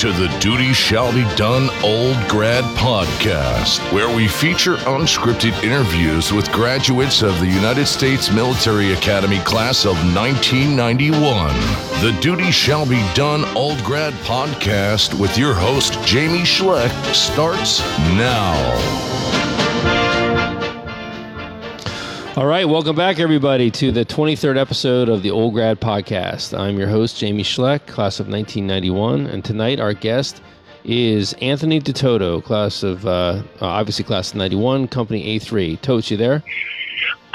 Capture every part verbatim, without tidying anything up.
to the Duty Shall Be Done Old Grad Podcast, where we feature unscripted interviews with graduates of the United States Military Academy Class of nineteen ninety-one. The Duty Shall Be Done Old Grad Podcast with your host, Jamie Schleck, starts now. All right, welcome back, everybody, to the twenty-third episode of the Old Grad Podcast. I'm your host, Jamie Schleck, class of nineteen ninety-one, and tonight our guest is Anthony DeToto, class of, uh, obviously class of ninety-one, company A three. Totes, you there?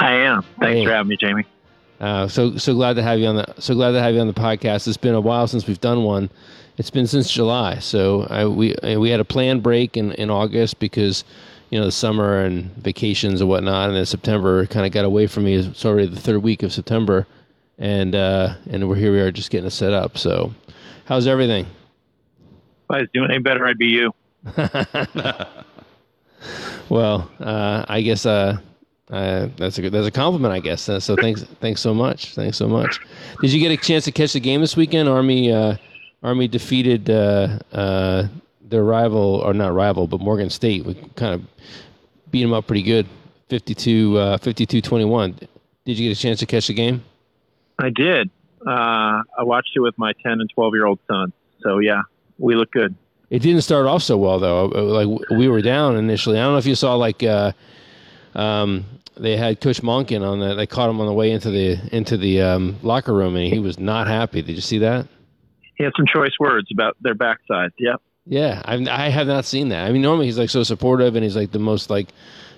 I am. Thanks hey. for having me, Jamie. Uh, so so glad to have you on the so glad to have you on the podcast. It's been a while since we've done one. It's been since July. So I, we we had a planned break in, in August because, you know, the summer and vacations and whatnot, and then September kind of got away from me. It's already the third week of September, and uh, and we're here. We are just getting it set up. So, how's everything? If I was doing any better, I'd be you. Well, uh, I guess uh, uh, that's a good, that's a compliment, I guess. Uh, so thanks, thanks so much, thanks so much. Did you get a chance to catch the game this weekend? Army uh, Army defeated. Uh, uh, Their rival, or not rival, but Morgan State, we kind of beat them up pretty good, fifty-two, fifty-two twenty-one. Did you get a chance to catch the game? I did. Uh, I watched it with my ten and twelve-year-old son. So, yeah, we looked good. It didn't start off so well, though. Like, we were down initially. I don't know if you saw, like, uh, um, they had Coach Monken on that. They caught him on the way into the into the um, locker room, and he was not happy. Did you see that? He had some choice words about their backside, yep. Yeah, I've, I have not seen that. I mean, normally he's, like, so supportive, and he's, like, the most, like,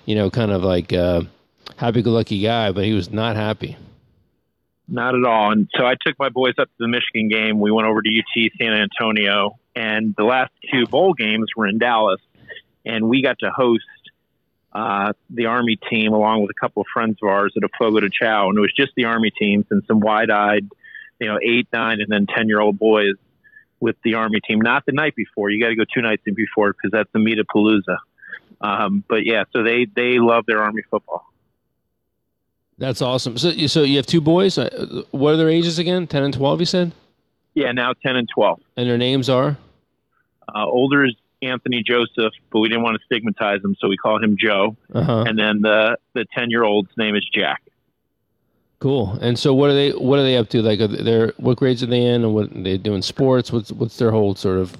you know, kind of, like, uh, happy-go-lucky guy, but he was not happy. Not at all. And so I took my boys up to the Michigan game. We went over to U T San Antonio, and the last two bowl games were in Dallas, and we got to host uh, the Army team along with a couple of friends of ours at a Fogo de Chao, and it was just the Army teams and some wide-eyed, you know, eight, nine, and then ten-year-old boys with the Army team, not the night before. You got to go two nights before because that's the Meetapalooza. Um, but yeah, so they, they love their Army football. That's awesome. So, so you have two boys. What are their ages again? ten and twelve, you said? Yeah, now ten and twelve. And their names are? Uh, older is Anthony Joseph, but we didn't want to stigmatize him, so we called him Joe. Uh-huh. And then the the ten-year-old's name is Jack. Cool. And so, what are they? What are they up to? Like, are they what grades are they in, and what are they doing? Sports? What's what's their whole sort of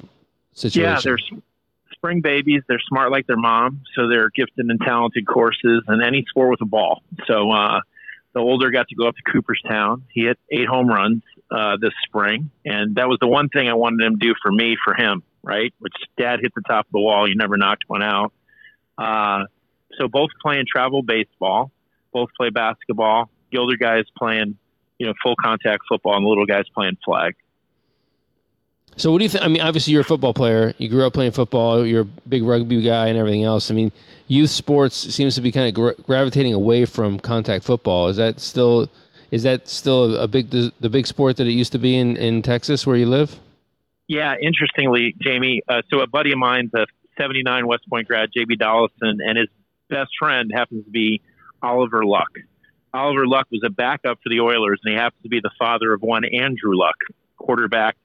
situation? Yeah, they're spring babies. They're smart like their mom, so they're gifted and talented courses and any sport with a ball. So uh, the older got to go up to Cooperstown. He hit eight home runs uh, this spring, and that was the one thing I wanted him to do for me, for him, right? Which Dad hit the top of the wall. You never knocked one out. Uh, so both playing travel baseball, both play basketball. The older guy is playing, you know, full contact football, and the little guy's playing flag. So what do you think? I mean, obviously you're a football player. You grew up playing football. You're a big rugby guy and everything else. I mean, youth sports seems to be kind of gra- gravitating away from contact football. Is that still is that still a big the big sport that it used to be in, in Texas where you live? Yeah, interestingly, Jamie. Uh, so a buddy of mine's a seventy-nine West Point grad, J B Dollison, and his best friend happens to be Oliver Luck. Oliver Luck was a backup for the Oilers, and he happens to be the father of one Andrew Luck, quarterback,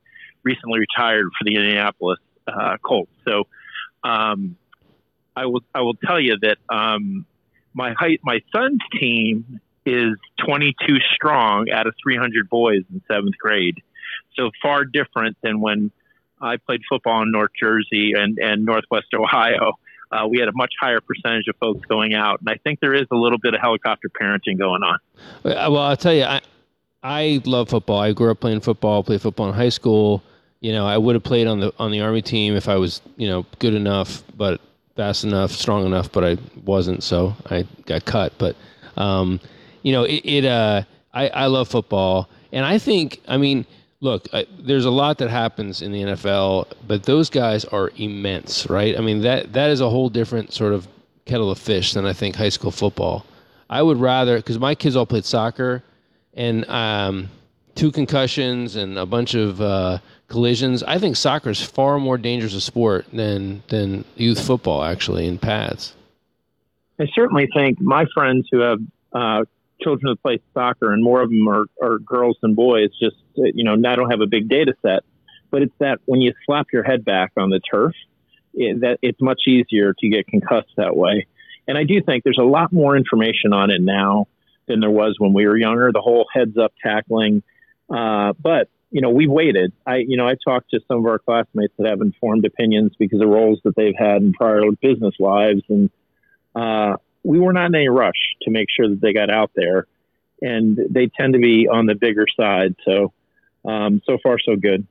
recently retired for the Indianapolis uh, Colts. So, um, I will I will tell you that um, my height, my son's team is twenty-two strong out of three hundred boys in seventh grade. So far different than when I played football in North Jersey and, and Northwest Ohio. Uh, we had a much higher percentage of folks going out, and I think there is a little bit of helicopter parenting going on. Well, I'll tell you, I I love football. I grew up playing football, played football in high school. You know, I would have played on the on the Army team if I was, you know, good enough, but fast enough, strong enough, but I wasn't, so I got cut. But um, you know, it, it uh, I I love football, and I think, I mean, look, I, there's a lot that happens in the N F L, but those guys are immense, right? I mean, that that is a whole different sort of kettle of fish than I think high school football. I would rather, because my kids all played soccer, and um, two concussions and a bunch of uh, collisions. I think soccer is far more dangerous a sport than than youth football, actually, in pads. I certainly think my friends who have uh, children who play soccer, and more of them are, are girls than boys, just, you know, I don't have a big data set, but it's that when you slap your head back on the turf, it, that it's much easier to get concussed that way. And I do think there's a lot more information on it now than there was when we were younger, the whole heads up tackling. Uh, but, you know, we waited. I, you know, I talked to some of our classmates that have informed opinions because of roles that they've had in prior business lives. And uh, we were not in any rush to make sure that they got out there, and they tend to be on the bigger side. So, um, so far so good.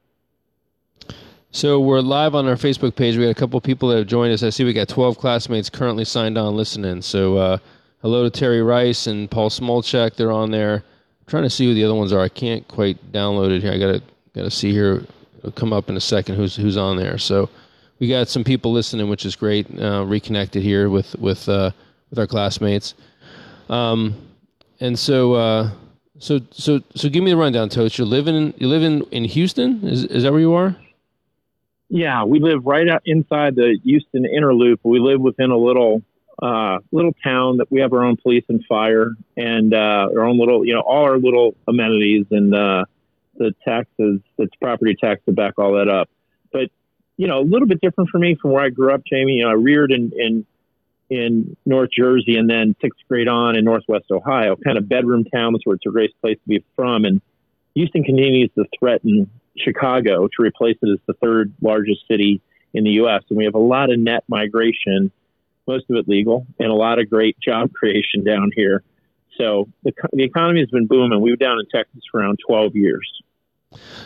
So we're live on our Facebook page. We had a couple of people that have joined us. I see we got twelve classmates currently signed on listening. So uh, hello to Terry Rice and Paul Smolchek. They're on there. I'm trying to see who the other ones are. I can't quite download it here. I gotta gotta see here. It'll come up in a second who's who's on there. So we got some people listening, which is great. Uh, reconnected here with with uh, with our classmates. Um, and so uh, so so so give me the rundown, Toach. You're living you live in, in Houston. Is is that where you are? Yeah, we live right out inside the Houston inner loop. We live within a little uh, little town that we have our own police and fire and uh, our own little, you know, all our little amenities and uh, the taxes, it's property tax to back all that up. But, you know, a little bit different for me from where I grew up, Jamie. You know, I reared in, in, in North Jersey and then sixth grade on in Northwest Ohio, kind of bedroom towns where it's a great place to be from. And Houston continues to threaten Chicago to replace it as the third largest city in the U S. And we have a lot of net migration, most of it legal, and a lot of great job creation down here. So the, the economy has been booming. We were down in Texas for around twelve years.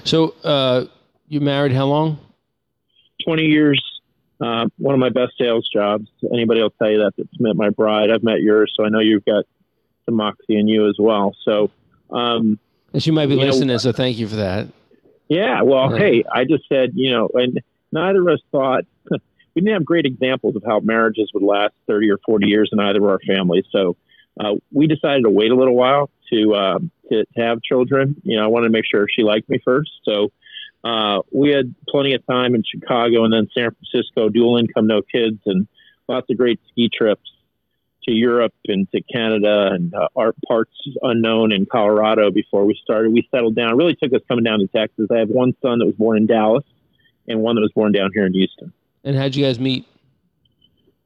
So uh, you married how long? twenty years. Uh, one of my best sales jobs. Anybody will tell you that that's met my bride. I've met yours. So I know you've got some moxie in you as well. So, um, and she might be listening. Know, so thank you for that. Yeah, well, yeah. Hey, I just said, you know, and neither of us thought, we didn't have great examples of how marriages would last thirty or forty years in either of our families. So uh, we decided to wait a little while to, uh, to to have children. You know, I wanted to make sure she liked me first. So uh, we had plenty of time in Chicago and then San Francisco, dual income, no kids, and lots of great ski trips to Europe and to Canada and uh, art parts unknown in Colorado before we started. We settled down. It really took us coming down to Texas. I have one son that was born in Dallas and one that was born down here in Houston. And how'd you guys meet?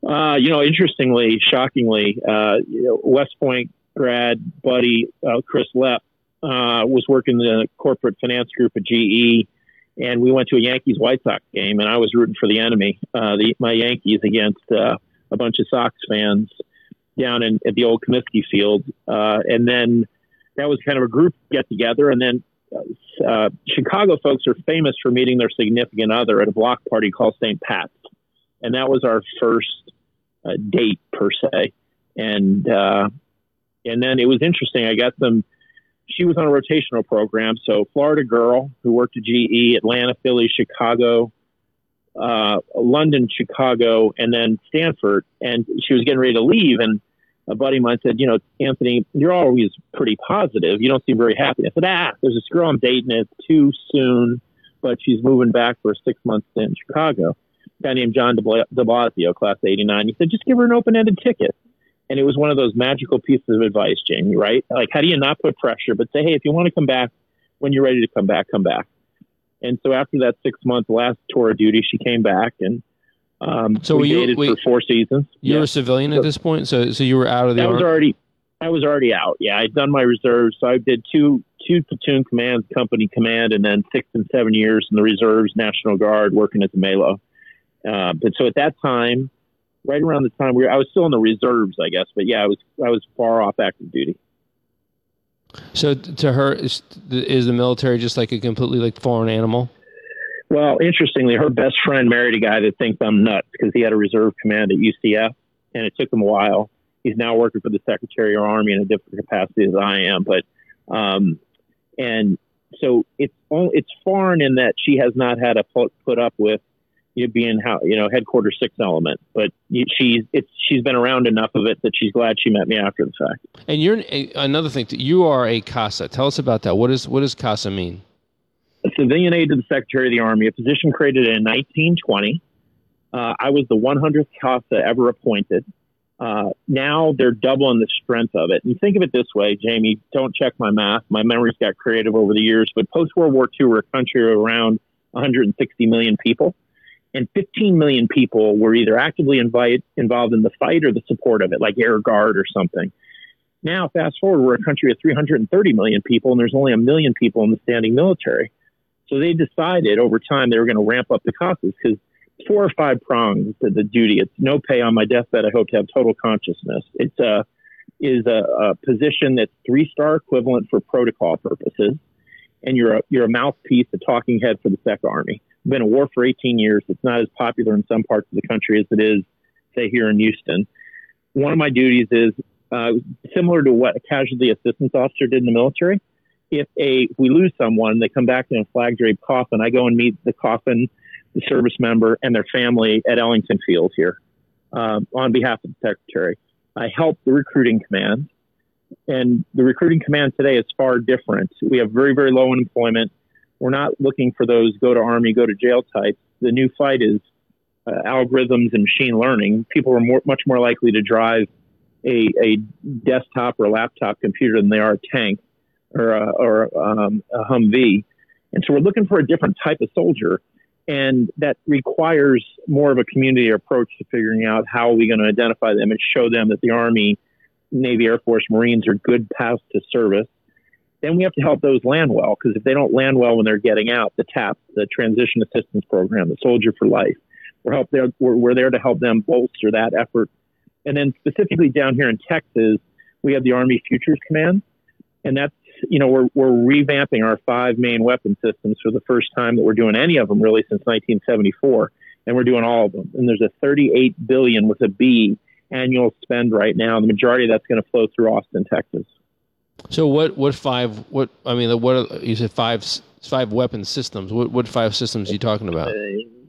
Uh, you know, interestingly, shockingly, uh, you know, West Point grad buddy, uh, Chris Lepp, uh, was working the corporate finance group at G E. And we went to a Yankees White Sox game and I was rooting for the enemy, uh, the, my Yankees against, uh, a bunch of Sox fans down in at the old Comiskey Field, uh, and then that was kind of a group get together. And then uh, Chicago folks are famous for meeting their significant other at a block party called Saint Pat's, and that was our first uh, date per se. And uh, and then it was interesting. I got them. She was on a rotational program, so Florida girl who worked at G E, Atlanta, Philly, Chicago. Uh, London, Chicago, and then Stanford. And she was getting ready to leave. And a buddy of mine said, you know, Anthony, you're always pretty positive. You don't seem very happy. I said, ah, there's this girl I'm dating. It's too soon, but she's moving back for a six month stint in Chicago. A guy named John DeBlasio, class eighty-nine. He said, just give her an open-ended ticket. And it was one of those magical pieces of advice, Jamie, right? Like, how do you not put pressure, but say, hey, if you want to come back, when you're ready to come back, come back. And so after that six-month last tour of duty, she came back, and um, so we dated you, for four seasons. You yeah. were a civilian so, at this point, so so you were out of the. I was already, I was already out. Yeah, I'd done my reserves, so I did two two platoon commands, company command, and then six and seven years in the reserves, National Guard, working at the Malo. Uh, but so at that time, right around the time we were, I was still in the reserves, I guess. But yeah, I was I was far off active duty. So to her, is the military just like a completely like foreign animal? Well, interestingly, her best friend married a guy that thinks I'm nuts because he had a reserve command at U C F, and it took him a while. He's now working for the Secretary of Army in a different capacity as I am. But um, and so it's only, it's foreign in that she has not had to put, put up with you know, being how you know headquarters six element, but she's it's she's been around enough of it that she's glad she met me after the fact. And you're another thing. You are a CASA. Tell us about that. What is what does CASA mean? A civilian aide to the Secretary of the Army, a position created in nineteen twenty. Uh, I was the one hundredth CASA ever appointed. Uh, now they're doubling the strength of it. And think of it this way, Jamie. Don't check my math. My memories got creative over the years, but post World War Two, we're a country around one hundred sixty million people, and fifteen million people were either actively invite, involved in the fight or the support of it, like Air Guard or something. Now, fast forward, we're a country of three hundred thirty million people, and there's only a million people in the standing military. So they decided over time they were going to ramp up the CASAs, because four or five prongs to the duty. It's no pay on my deathbed. I hope to have total consciousness. It's a, is a, a position that's three-star equivalent for protocol purposes. And you're a, you're a mouthpiece, a talking head for the Second Army. You've been at war for eighteen years. It's not as popular in some parts of the country as it is, say, here in Houston. One of my duties is uh, similar to what a casualty assistance officer did in the military. If a if we lose someone, they come back in a flag-draped coffin, I go and meet the coffin, the service member, and their family at Ellington Field here um, on behalf of the Secretary. I help the recruiting command. And the recruiting command today is far different. We have very, very low unemployment. We're not looking for those go to Army, go to jail types. The new fight is uh, algorithms and machine learning. People are more, much more likely to drive a, a desktop or a laptop computer than they are a tank or a, or um, a Humvee. And so we're looking for a different type of soldier. And that requires more of a community approach to figuring out how are we going to identify them and show them that the Army, Navy, Air Force, Marines are good paths to service. Then we have to help those land well, because if they don't land well when they're getting out, the TAP, the Transition Assistance Program, the Soldier for Life, we're, help there, we're, we're there to help them bolster that effort. And then specifically down here in Texas, we have the Army Futures Command. And that's, you know, we're, we're revamping our five main weapon systems for the first time that we're doing any of them really since nineteen seventy-four. And we're doing all of them. And there's a thirty-eight billion dollars with a B annual spend right now. The majority of that's going to flow through Austin, Texas. So what, what five, what, I mean, what are, you said five, five weapon systems. What, what five systems are you talking about? Uh,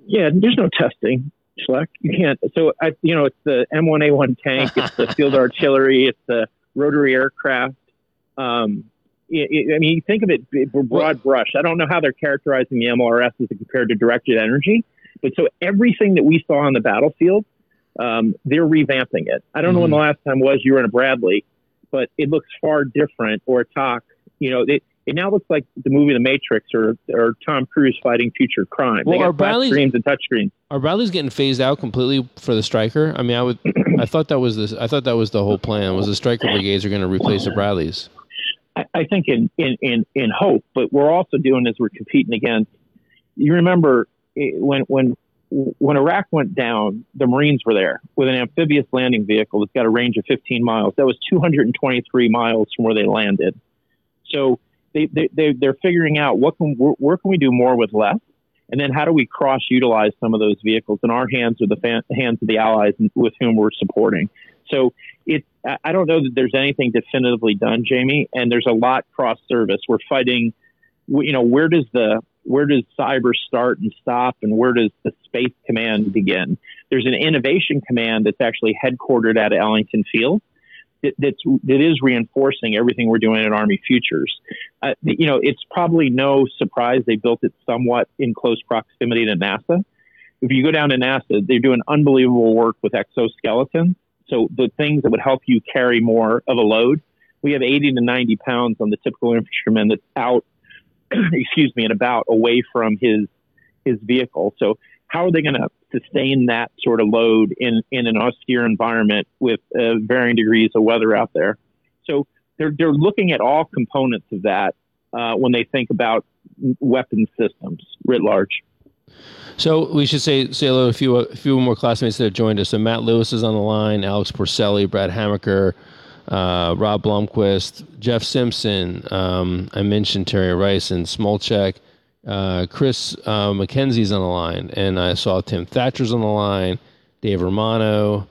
yeah, there's no testing, Schleck. You can't. So, I, you know, it's the M one A one tank, it's the field artillery, it's the rotary aircraft. Um, it, it, I mean, you think of it broad brush. I don't know how they're characterizing the M L R S as compared to directed energy, but so everything that we saw on the battlefield, um, they're revamping it. I don't mm-hmm. know when the last time was you were in a Bradley, but it looks far different, or a T O C. You know, it, it now looks like the movie The Matrix, or or Tom Cruise fighting future crime. Well, they got flat screens and touchscreens. Are Bradley's getting phased out completely for the Stryker? I mean, I would, I thought that was this. I thought that was the whole plan. Was the Stryker brigades are going to replace the Bradleys? I, I think in, in in in hope, but we're also doing is we're competing against. You remember when when. When Iraq went down, the Marines were there with an amphibious landing vehicle that's got a range of fifteen miles. That was two hundred twenty-three miles from where they landed. So they, they, they, they're figuring out what can, where can we do more with less? And then how do we cross-utilize some of those vehicles in our hands or the fan, hands of the allies with whom we're supporting? So it, I don't know that there's anything definitively done, Jamie, and there's a lot cross-service. We're fighting, you know, where does the... Where does cyber start and stop, and where does the space command begin? There's an innovation command that's actually headquartered at Ellington Field that, that's, that is reinforcing everything we're doing at Army Futures. Uh, you know, it's probably no surprise they built it somewhat in close proximity to NASA. If you go down to NASA, they're doing unbelievable work with exoskeletons. So the things that would help you carry more of a load. We have eighty to ninety pounds on the typical infantryman that's out, excuse me, and about away from his his vehicle. So how are they going to sustain that sort of load in, in an austere environment with uh, varying degrees of weather out there? So they're they're looking at all components of that uh, when they think about weapons systems writ large. So we should say say hello to a few a few more classmates that have joined us. So Matt Lewis is on the line, Alex Porcelli, Brad Hamaker, Uh, Rob Blomquist, Jeff Simpson, um, I mentioned Terry Rice and Smolchek, uh, Chris uh, McKenzie's on the line, and I saw Tim Thatcher's on the line, Dave Romano.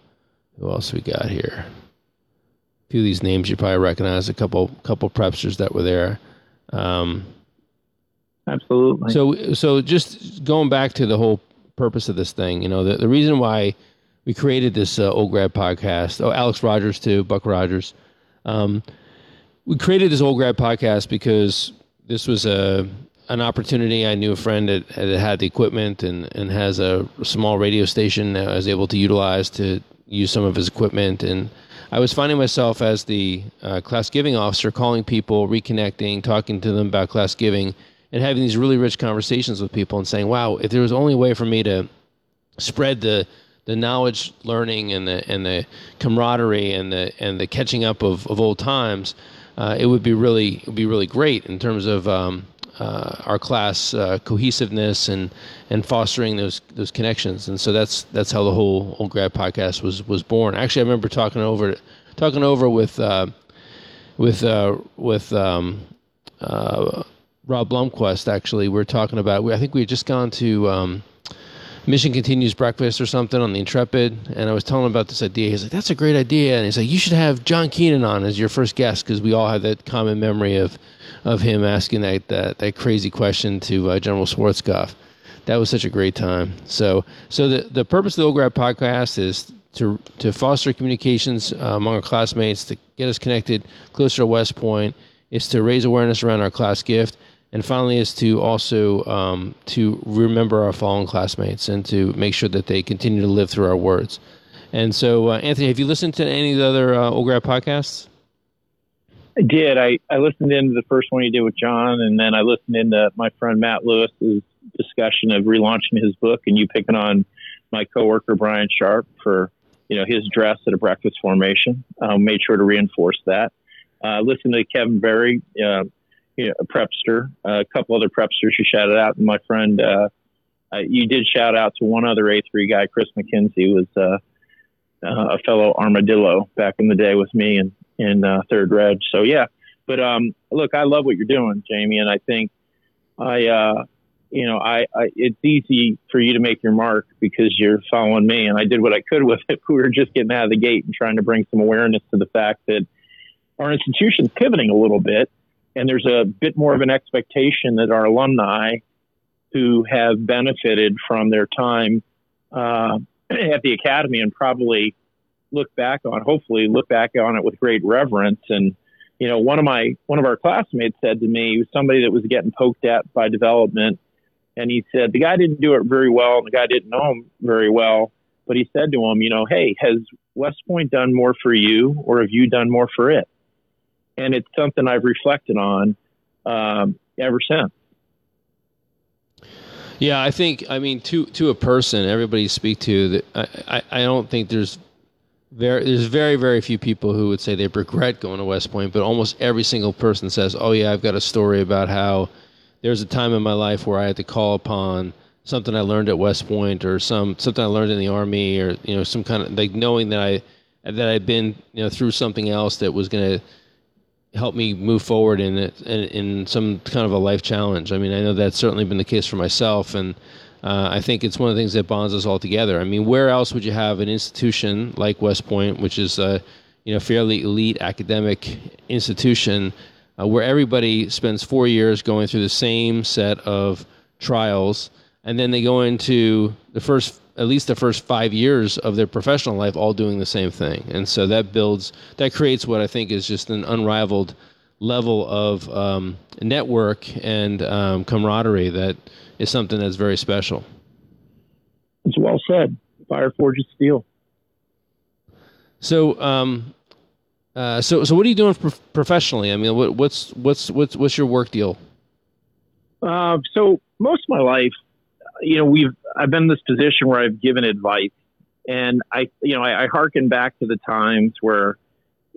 Who else we got here? A few of these names you probably recognize, a couple couple prepsters that were there. Um, Absolutely. So, so just going back to the whole purpose of this thing, you know, the, the reason why we created this uh, Old Grad podcast. Oh, Alex Rogers too, Buck Rogers. Um, we created this Old Grad podcast because this was a an opportunity. I knew a friend that, that had the equipment and, and has a small radio station that I was able to utilize to use some of his equipment. And I was finding myself as the uh, class giving officer calling people, reconnecting, talking to them about class giving, and having these really rich conversations with people and saying, wow, if there was only a way for me to spread the the knowledge, learning, and the and the camaraderie and the and the catching up of, of old times, uh, it would be really it would be really great in terms of um, uh, our class uh, cohesiveness and and fostering those those connections. And so that's that's how the whole Old Grad podcast was was born. Actually, I remember talking over talking over with uh, with uh, with um, uh, Rob Blomquist. Actually, we were talking about. I think we had just gone to. Um, Mission Continues breakfast or something on the Intrepid, and I was telling him about this idea. He's like, that's a great idea. And he's like, you should have John Keenan on as your first guest, because we all have that common memory of of him asking that that, that crazy question to uh, General Schwarzkopf. That was such a great time. So so the, the purpose of the Old Grad podcast is to to foster communications uh, among our classmates, to get us connected closer to West Point, is to raise awareness around our class gift, and finally is to also um, to remember our fallen classmates and to make sure that they continue to live through our words. And so, uh, Anthony, have you listened to any of the other uh, Old Grad podcasts? I did. I, I listened into the first one you did with John, and then I listened into my friend Matt Lewis's discussion of relaunching his book, and you picking on my coworker Brian Sharp for you know his dress at a breakfast formation. Um, made sure to reinforce that. Uh, listened to Kevin Berry, uh, You know, a prepster, uh, a couple other prepsters you shouted out. And my friend, uh, uh, you did shout out to one other A three guy, Chris McKenzie, was uh, uh, a fellow armadillo back in the day with me in, in uh, Third Reg. So, yeah. But, um, look, I love what you're doing, Jamie. And I think I, uh, you know, I, I it's easy for you to make your mark because you're following me. And I did what I could with it. We were just getting out of the gate and trying to bring some awareness to the fact that our institution's pivoting a little bit. And there's a bit more of an expectation that our alumni who have benefited from their time uh, at the academy and probably look back on, hopefully look back on it with great reverence. And, you know, one of my, one of our classmates said to me, he was somebody that was getting poked at by development. And he said, the guy didn't do it very well. And the guy didn't know him very well, but he said to him, you know, hey, has West Point done more for you, or have you done more for it? And it's something I've reflected on um, ever since. Yeah, I think, I mean, to to a person, everybody you speak to, that I, I, I don't think there's very, there's very, very few people who would say they regret going to West Point, but almost every single person says, oh, yeah, I've got a story about how there's a time in my life where I had to call upon something I learned at West Point or some something I learned in the Army or, you know, some kind of, like, knowing that, I, that I'd been, you know, through something else that was going to help me move forward in it, in, in some kind of a life challenge. I mean, I know that's certainly been the case for myself, and uh, I think it's one of the things that bonds us all together. I mean, where else would you have an institution like West Point, which is a you know fairly elite academic institution, uh, where everybody spends four years going through the same set of trials, and then they go into the first, at least the first five years of their professional life, all doing the same thing. And so that builds, that creates what I think is just an unrivaled level of um, network and um, camaraderie that is something that's very special. It's well said. Fire forges steel. So, um, uh, so, so what are you doing pro- professionally? I mean, what, what's, what's, what's, what's your work deal? Uh, so most of my life, you know, we've, I've been in this position where I've given advice, and I, you know, I, I hearken back to the times where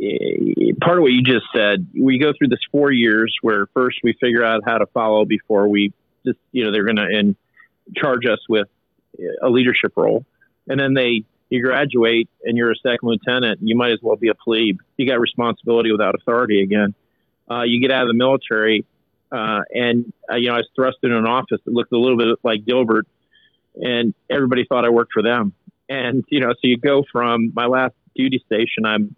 uh, part of what you just said, we go through this four years where first we figure out how to follow before we just, you know, they're going to and charge us with a leadership role. And then they, you graduate and you're a second lieutenant, and you might as well be a plebe. You got responsibility without authority again. Uh, you get out of the military. Uh, and, uh, you know, I was thrust in an office that looked a little bit like Dilbert, and everybody thought I worked for them. And, you know, so you go from my last duty station, I'm,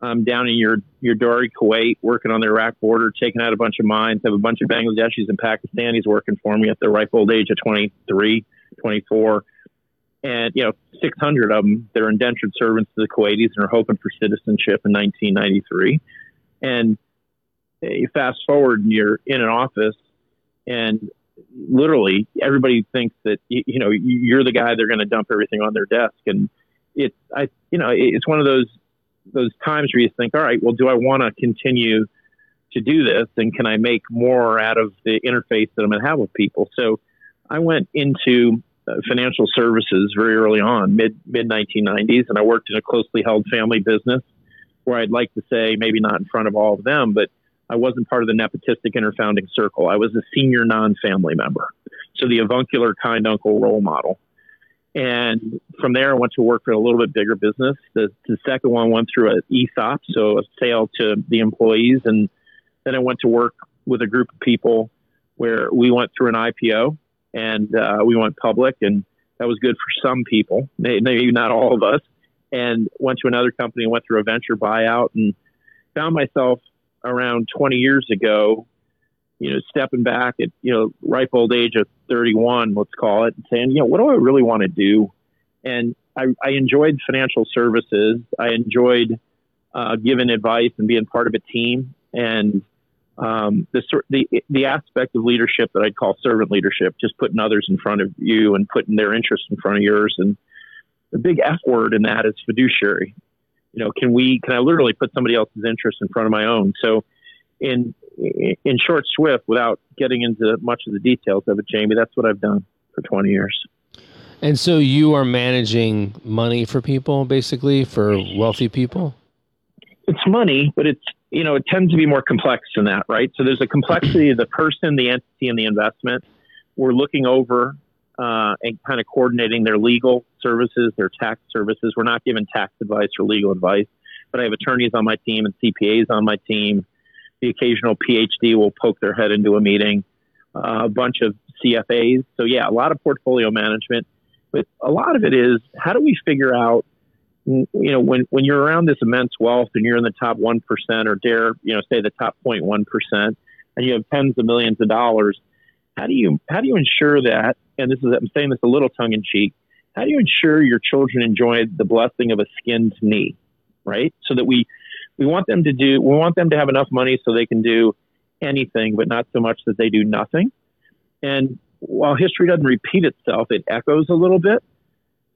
I'm down in your, your Dari, Kuwait, working on the Iraq border, taking out a bunch of mines, have a bunch of Bangladeshis and Pakistanis working for me at the ripe old age of twenty-three, twenty-four. And, you know, six hundred of them that are indentured servants to the Kuwaitis and are hoping for citizenship in nineteen ninety-three. And, you fast forward and you're in an office, and literally everybody thinks that, you know, you're the guy they're going to dump everything on their desk. And it's, I, you know, it's one of those, those times where you think, all right, well, do I want to continue to do this, and can I make more out of the interface that I'm going to have with people? So I went into uh, financial services very early on, mid mid nineteen nineties, and I worked in a closely held family business where I'd like to say, maybe not in front of all of them, but I wasn't part of the nepotistic inner founding circle. I was a senior non-family member. So the avuncular kind uncle role model. And from there, I went to work for a little bit bigger business. The, the second one went through an E S O P, so a sale to the employees. And then I went to work with a group of people where we went through an I P O and uh, we went public. And that was good for some people, maybe not all of us. And went to another company and went through a venture buyout and found myself around twenty years ago, you know, stepping back at, you know, ripe old age of thirty-one, let's call it, and saying, you know, what do I really want to do? And I, I enjoyed financial services. I enjoyed uh, giving advice and being part of a team. And um, the, the the aspect of leadership that I'd call servant leadership, just putting others in front of you and putting their interests in front of yours. And the big F word in that is fiduciary. You know, can we, can I literally put somebody else's interest in front of my own? So in, in short, swift, without getting into much of the details of it, Jamie, that's what I've done for twenty years. And so you are managing money for people, basically, for wealthy people? It's money, but it's, you know, it tends to be more complex than that, right? So there's a complexity of the person, the entity, and the investment. We're looking over Uh, and kind of coordinating their legal services, their tax services. We're not giving tax advice or legal advice, but I have attorneys on my team and C P As on my team. The occasional P H D will poke their head into a meeting, uh, a bunch of C F As. So yeah, a lot of portfolio management, but a lot of it is, how do we figure out, you know, when, when you're around this immense wealth and you're in the top one percent or dare, you know, say the top zero point one percent, and you have tens of millions of dollars, how do you, how do you ensure that, and this is, I'm saying this a little tongue in cheek, how do you ensure your children enjoy the blessing of a skinned knee, right? So that we, we want them to do, we want them to have enough money so they can do anything, but not so much that they do nothing. And while history doesn't repeat itself, it echoes a little bit.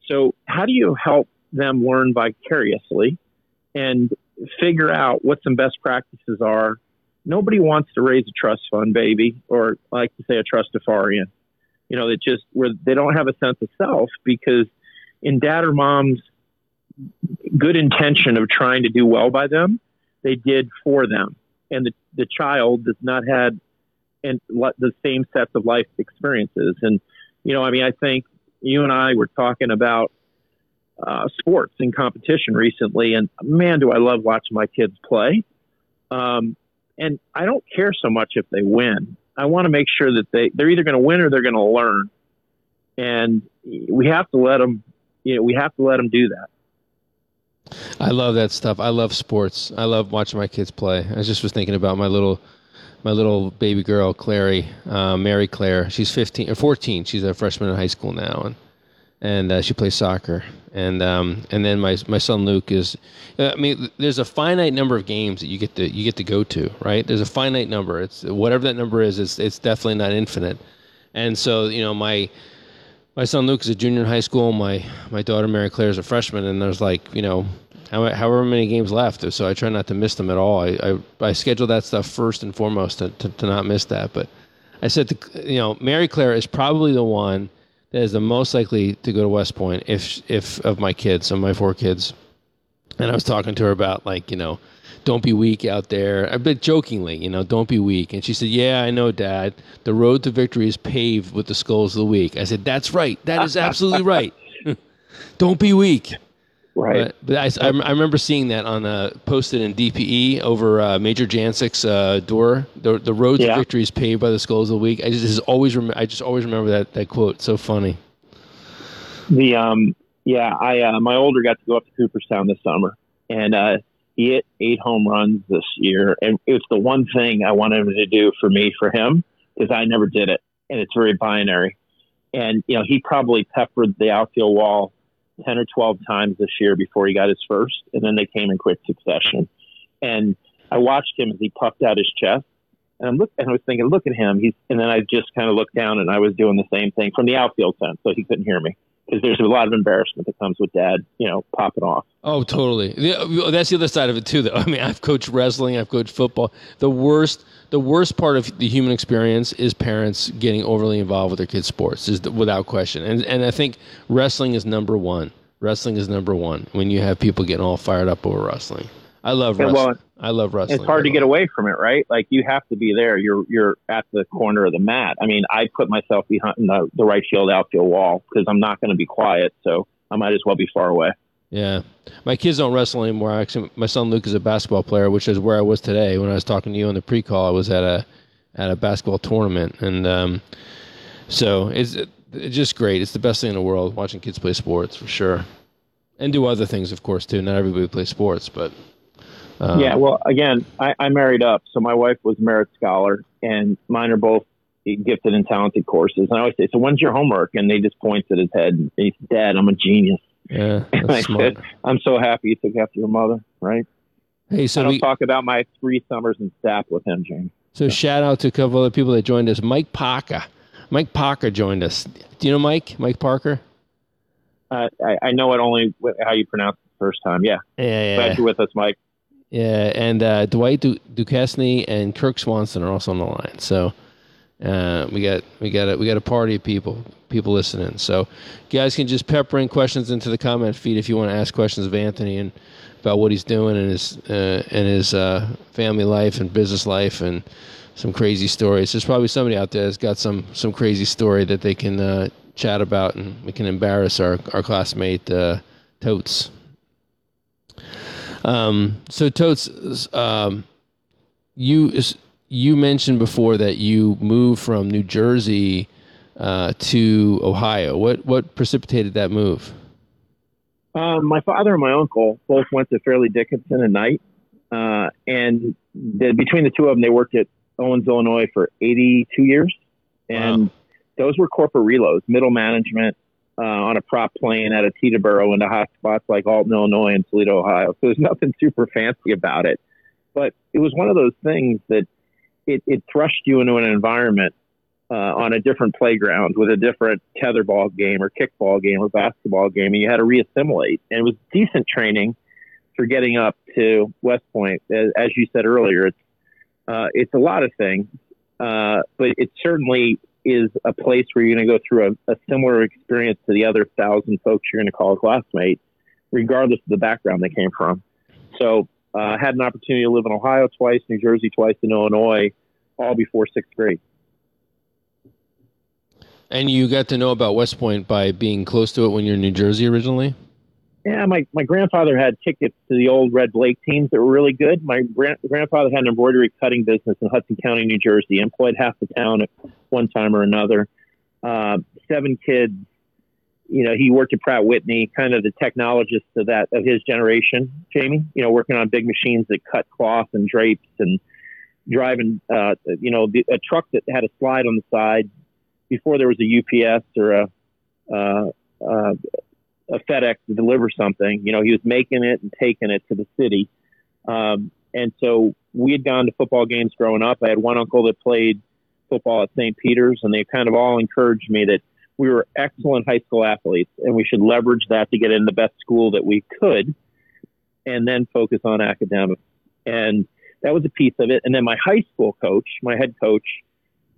So how do you help them learn vicariously and figure out what some best practices are? Nobody wants to raise a trust fund, baby, or I like to say a trustafarian. You know, that just where they don't have a sense of self, because in dad or mom's good intention of trying to do well by them, they did for them. And the, the child does not have and the same sets of life experiences. And, you know, I mean, I think you and I were talking about uh, sports and competition recently. And man, do I love watching my kids play. Um, and I don't care so much if they win. I want to make sure that they, they're either going to win or they're going to learn. And we have to let them, you know, we have to let them do that. I love that stuff. I love sports. I love watching my kids play. I just was thinking about my little, my little baby girl, Clary, uh, Mary Claire. She's fifteen or fourteen. She's a freshman in high school now. And, and uh, she plays soccer. And, um, and then my, my son, Luke, is, I mean, there's a finite number of games that you get to, you get to go to, right? There's a finite number. It's whatever that number is, it's, it's definitely not infinite. And so, you know, my, my son, Luke, is a junior in high school. My, my daughter, Mary Claire, is a freshman. And there's like, you know, however many games left. So I try not to miss them at all. I, I, I schedule that stuff first and foremost to, to, to not miss that. But I said, to, you know, Mary Claire is probably the one that is the most likely to go to West Point if, if of my kids, some of my four kids. And I was talking to her about, like, you know, don't be weak out there. A bit jokingly, you know, don't be weak. And she said, yeah, I know, Dad. The road to victory is paved with the skulls of the weak. I said, that's right. That is absolutely right. Don't be weak. Right. But, but I, I remember seeing that on a, posted in D P E over uh, Major Jancic's uh, door. The, the road yeah. to victory is paved by the skulls of the weak. I just, just always rem- I just always remember that that quote. So funny. The um yeah I uh, my older got to go up to Cooperstown this summer, and uh, he hit eight home runs this year, and it's the one thing I wanted him to do for me for him because I never did it, and it's very binary. And you know, he probably peppered the outfield wall ten or twelve times this year before he got his first, and then they came in quick succession. And I watched him as he puffed out his chest, and I'm look, and I was thinking, look at him. He's, and then I just kind of looked down, and I was doing the same thing from the outfield fence, so he couldn't hear me. because there's a lot of embarrassment that comes with dad, you know, popping off. Oh, totally. The, that's the other side of it too, though. I mean, I've coached wrestling, I've coached football. The worst, the worst part of the human experience is parents getting overly involved with their kids' sports, is the, without question. And and I think wrestling is number one. Wrestling is number one when you have people getting all fired up over wrestling. I love wrestling. Well, I love wrestling. It's hard to get away from it, right? Like, you have to be there. You're you're at the corner of the mat. I mean, I put myself behind the, the right shield outfield wall because I'm not going to be quiet, so I might as well be far away. Yeah. My kids don't wrestle anymore. Actually, my son Luke is a basketball player, which is where I was today. When I was talking to you on the pre-call, I was at a at a basketball tournament. And um, so it's, it's just great. It's the best thing in the world, watching kids play sports, for sure. And do other things, of course, too. Not everybody plays sports, but... Um, yeah, well, again, I, I married up, so my wife was a merit scholar, and mine are both gifted and talented courses. And I always say, so when's your homework? And they just point at his head, and he's, Dad, I'm a genius. Yeah, that's and I smart. Said, I'm so happy you took after your mother, right? Hey, so I don't we, talk about my three summers in staff with him, James. So, so shout out to a couple other people that joined us. Mike Parker. Mike Parker joined us. Do you know Mike? Mike Parker? Uh, I, I know it only how you pronounce it the first time, yeah. Yeah, yeah. Glad you're with us, Mike. Yeah, and uh, Dwight du- Duquesne and Kirk Swanson are also on the line. So uh, we got we got a, we got a party of people people listening. So you guys can just pepper in questions into the comment feed if you want to ask questions of Anthony and about what he's doing and his uh, and his uh, family life and business life and some crazy stories. There's probably somebody out there that's got some some crazy story that they can uh, chat about, and we can embarrass our our classmate uh, Totes. Um, so Totes, um, you, you mentioned before that you moved from New Jersey, uh, to Ohio. What, what precipitated that move? Um, my father and my uncle both went to Fairleigh Dickinson and Knight. Uh, and the, between the two of them, they worked at Owens, Illinois for eighty-two years. And wow. Those were corporate reloads, middle management, Uh, on a prop plane out of Teterboro into hot spots like Alton, Illinois and Toledo, Ohio. So there's nothing super fancy about it. But it was one of those things that it, it thrust you into an environment uh, on a different playground with a different tetherball game or kickball game or basketball game, and you had to reassimilate. And it was decent training for getting up to West Point. As, as you said earlier, it's, uh, it's a lot of things, uh, but it certainly – is a place where you're going to go through a, a similar experience to the other thousand folks you're going to call a classmate, regardless of the background they came from. So I uh, had an opportunity to live in Ohio twice, New Jersey twice, and Illinois, all before sixth grade. And you got to know about West Point by being close to it when you're in New Jersey originally? Yeah, my, my grandfather had tickets to the old Red Blake teams that were really good. My gran- grandfather had an embroidery cutting business in Hudson County, New Jersey, employed half the town at one time or another. Uh, seven kids. You know, he worked at Pratt Whitney, kind of the technologist of that of his generation, Jamie, you know, working on big machines that cut cloth and drapes and driving, uh, you know, the, a truck that had a slide on the side before there was a U P S or a uh, uh, a FedEx to deliver something. You know, he was making it and taking it to the city. Um, and so we had gone to football games growing up. I had one uncle that played football at Saint Peter's, and they kind of all encouraged me that we were excellent high school athletes and we should leverage that to get in the best school that we could and then focus on academics. And that was a piece of it. And then my high school coach, my head coach,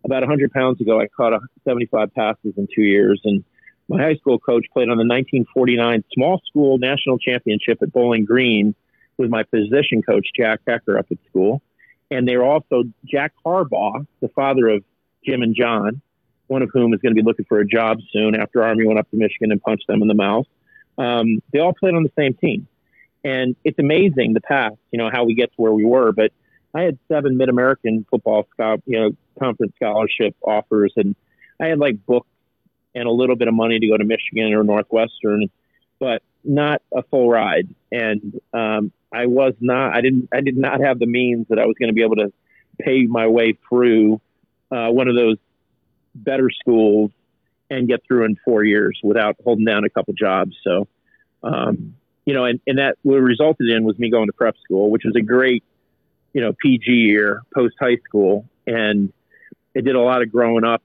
about one hundred pounds ago, I caught seventy-five passes in two years. And my high school coach played on the nineteen forty-nine small school national championship at Bowling Green with my position coach, Jack Hecker, up at school. And they were also Jack Harbaugh, the father of Jim and John, one of whom is going to be looking for a job soon after Army went up to Michigan and punched them in the mouth. Um, they all played on the same team. And it's amazing the past, you know, how we get to where we were. But I had seven Mid-American football, you know, conference scholarship offers. And I had like booked and a little bit of money to go to Michigan or Northwestern, but not a full ride. And um, I was not, I didn't, I did not have the means that I was going to be able to pay my way through uh, one of those better schools and get through in four years without holding down a couple jobs. So, um, you know, and, and that what resulted in was me going to prep school, which was a great, you know, P G year post high school. And it did a lot of growing up,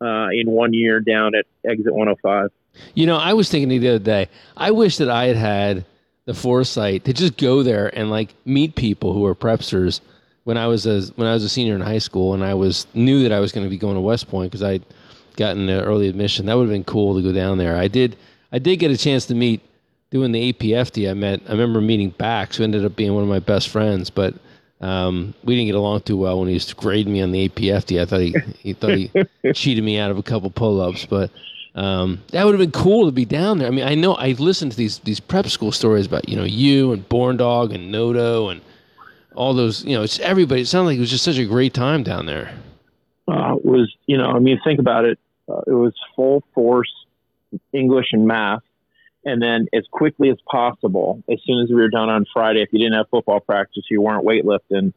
Uh, in one year down at exit one oh five. You know, I was thinking the other day, I wish that I had had the foresight to just go there and like meet people who are prepsters when I was a, when I was a senior in high school, and I was knew that I was going to be going to West Point because I gotten the early admission. That would have been cool to go down there. I did I did get a chance to meet, doing the A P F D, I met, I remember meeting Bax, who ended up being one of my best friends, but um, we didn't get along too well when he used to grade me on the A P F D. I thought he, he thought he cheated me out of a couple pull-ups, but um, that would have been cool to be down there. I mean, I know I've listened to these these prep school stories about, you know, you and Born Dog and Noto and all those, you know, it's everybody. It sounded like it was just such a great time down there. Uh, it was, you know, I mean, think about it. Uh, it was full force English and math. And then as quickly as possible, as soon as we were done on Friday, if you didn't have football practice, you weren't weightlifting,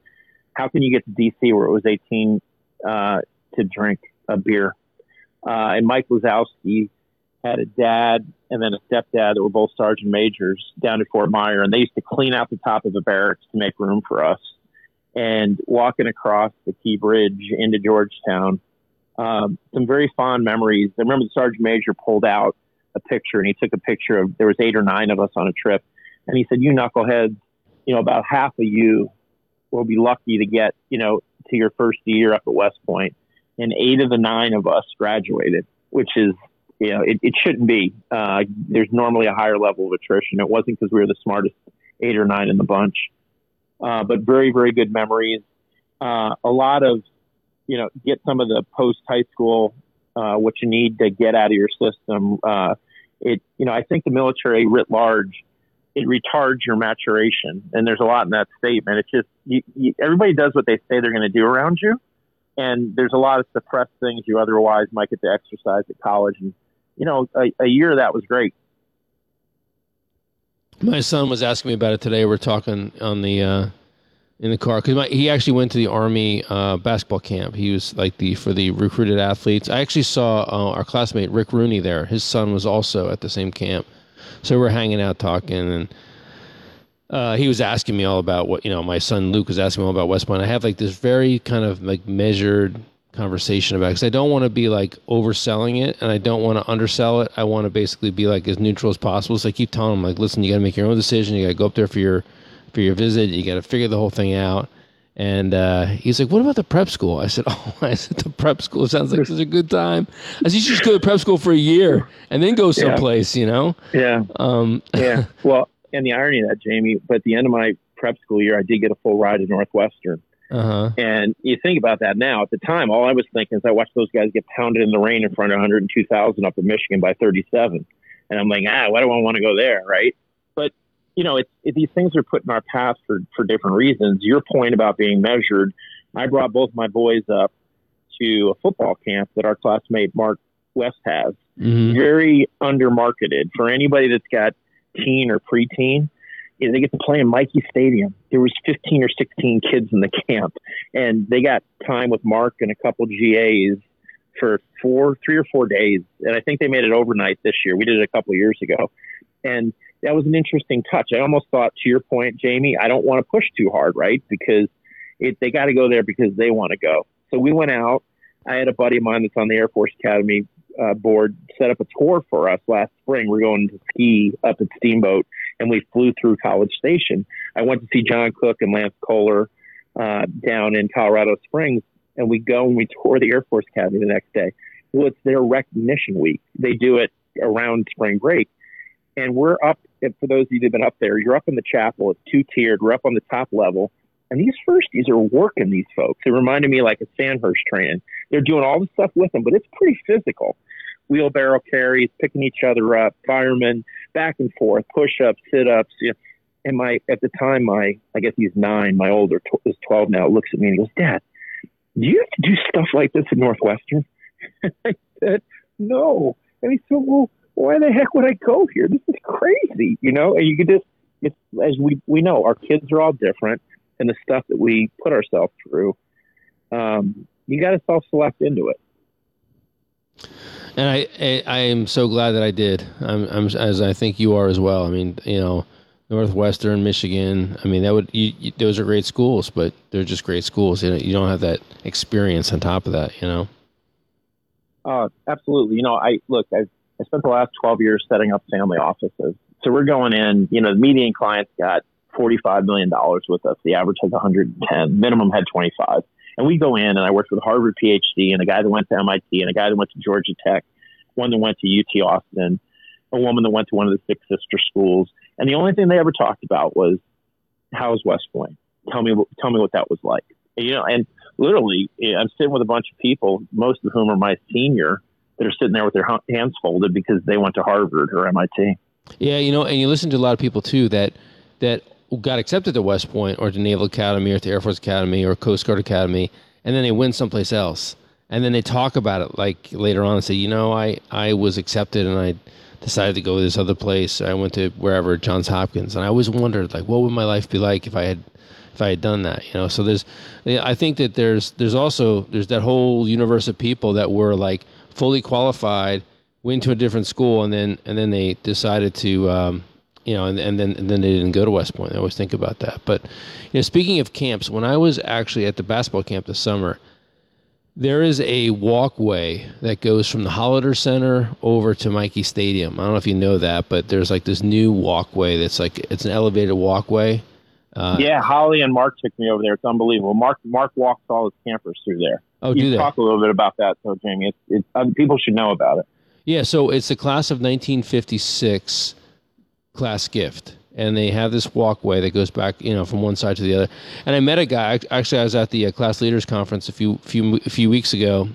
how can you get to D C where it was eighteen uh, to drink a beer? Uh, and Mike Wazowski had a dad and then a stepdad that were both sergeant majors down at Fort Myer. And they used to clean out the top of the barracks to make room for us. And walking across the Key Bridge into Georgetown, um, some very fond memories. I remember the sergeant major pulled out a picture, and he took a picture of, there was eight or nine of us on a trip, and he said, you knuckleheads, you know, about half of you will be lucky to get, you know, to your first year up at West Point. And eight of the nine of us graduated, which is, you know, it, it shouldn't be. Uh, there's normally a higher level of attrition. It wasn't because we were the smartest eight or nine in the bunch. Uh, but very, very good memories. Uh, a lot of, you know, get some of the post-high school, uh, what you need to get out of your system. Uh, it, you know, I think the military writ large, it retards your maturation. And there's a lot in that statement. It's just, you, you, everybody does what they say they're going to do around you. And there's a lot of suppressed things you otherwise might get to exercise at college. And, you know, a, a year of that was great. My son was asking me about it today. We're talking on the uh, in the car because he actually went to the Army uh, basketball camp. He was like the for the recruited athletes. I actually saw uh, our classmate Rick Rooney there. His son was also at the same camp, so we're hanging out talking, and uh, he was asking me all about what you know. My son Luke was asking me all about West Point. I have like this very kind of like measured conversation about it because I don't want to be like overselling it and I don't want to undersell it. I want to basically be like as neutral as possible. So I keep telling them like, listen, you got to make your own decision. You got to go up there for your, for your visit. You got to figure the whole thing out. And uh, he's like, what about the prep school? I said, oh, I said, the prep school sounds like such a good time. I said, you should just go to prep school for a year and then go someplace, yeah. you know? Yeah. Um, yeah. Well, and the irony of that, Jamie, but at the end of my prep school year, I did get a full ride to Northwestern. Uh-huh. And you think about that now. At the time, all I was thinking is I watched those guys get pounded in the rain in front of one hundred two thousand up in Michigan by thirty-seven. And I'm like, ah, why do I want to go there, right? But, you know, it's, it, these things are put in our path for, for different reasons. Your point about being measured, I brought both my boys up to a football camp that our classmate Mark West has. Mm-hmm. Very under-marketed. For anybody that's got teen or preteen, is they get to play in Mikey Stadium. There was fifteen or sixteen kids in the camp, and they got time with Mark and a couple G As for four, three or four days. And I think they made it overnight this year. We did it a couple of years ago. And that was an interesting touch. I almost thought, to your point, Jamie, I don't want to push too hard, right? Because it, they got to go there because they want to go. So we went out. I had a buddy of mine that's on the Air Force Academy uh, board set up a tour for us last spring. We're going to ski up at Steamboat. And we flew through College Station. I went to see John Cook and Lance Kohler uh, down in Colorado Springs. And we go and we tour the Air Force Academy the next day. Well, it's their recognition week. They do it around spring break. And we're up, and for those of you who've been up there, you're up in the chapel. It's two-tiered. We're up on the top level. And these firsties are working, these folks. It reminded me like a Sandhurst training. They're doing all the stuff with them, but it's pretty physical. Wheelbarrow carries, picking each other up, firemen, back and forth, push-ups, sit-ups. You know. And my, at the time, my, I guess he's nine, my older tw- is twelve now, looks at me and goes, Dad, do you have to do stuff like this at Northwestern? I said, no. And he said, well, why the heck would I go here? This is crazy, you know? And you could just, it's, as we, we know, our kids are all different, and the stuff that we put ourselves through, um, you got to self-select into it. And I, I, I am so glad that I did. I'm, I'm, as I think you are as well. I mean, you know, Northwestern, Michigan. I mean, that would you, you, those are great schools, but they're just great schools. You know, you don't have that experience on top of that. You know. Uh, absolutely. You know, I look. I've I spent the last twelve years setting up family offices. So we're going in, you know, the median client's got forty-five million dollars with us. The average has one hundred ten, minimum had twenty-five. And we go in, and I worked with a Harvard PhD and a guy that went to M I T and a guy that went to Georgia Tech, one that went to U T Austin, a woman that went to one of the Six Sister schools. And the only thing they ever talked about was, how's West Point? Tell me, tell me what that was like. And, you know, and literally, I'm sitting with a bunch of people, most of whom are my senior, that are sitting there with their hands folded because they went to Harvard or M I T. Yeah, you know, and you listen to a lot of people, too, that that got accepted to West Point or to Naval Academy or to Air Force Academy or Coast Guard Academy, and then they went someplace else. And then they talk about it, like, later on and say, you know, I, I was accepted and I decided to go to this other place. I went to wherever, Johns Hopkins. And I always wondered, like, what would my life be like if I had if I had done that, you know? So there's, I think that there's there's also, there's that whole universe of people that were, like, fully qualified, went to a different school, and then and then they decided to, um, you know, and, and then and then they didn't go to West Point. I always think about that. But, you know, speaking of camps, when I was actually at the basketball camp this summer, there is a walkway that goes from the Hollister Center over to Mikey Stadium. I don't know if you know that, but there's like this new walkway that's like, it's an elevated walkway. Uh, yeah, Holly and Mark took me over there. It's unbelievable. Mark Mark walks all his campers through there. Oh, you do they? Talk a little bit about that, though, Jamie. It's, it's, um, people should know about it. Yeah, so it's the class of nineteen fifty-six class gift, and they have this walkway that goes back, you know, from one side to the other. And I met a guy. Actually, I was at the uh, class leaders conference a few few a few weeks ago,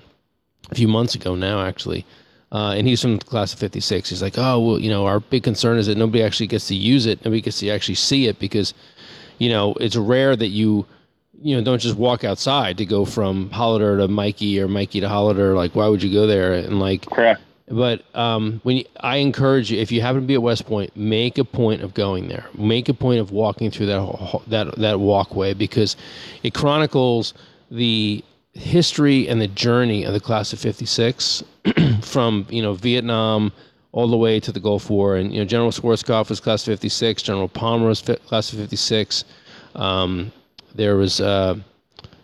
a few months ago now, actually. Uh, and he's from the class of fifty-six. He's like, oh, well, you know, our big concern is that nobody actually gets to use it, nobody gets to actually see it because, you know, it's rare that you. You know, don't just walk outside to go from Hollister to Mikey or Mikey to Hollister. Like, why would you go there? And like, correct. But um, when you, I encourage you, if you happen to be at West Point, make a point of going there. Make a point of walking through that whole, that that walkway because it chronicles the history and the journey of the class of fifty-six from, you know, Vietnam all the way to the Gulf War. And, you know, General Schwarzkopf was class of fifty-six. General Palmer was fi- class of fifty-six. Um, There was uh,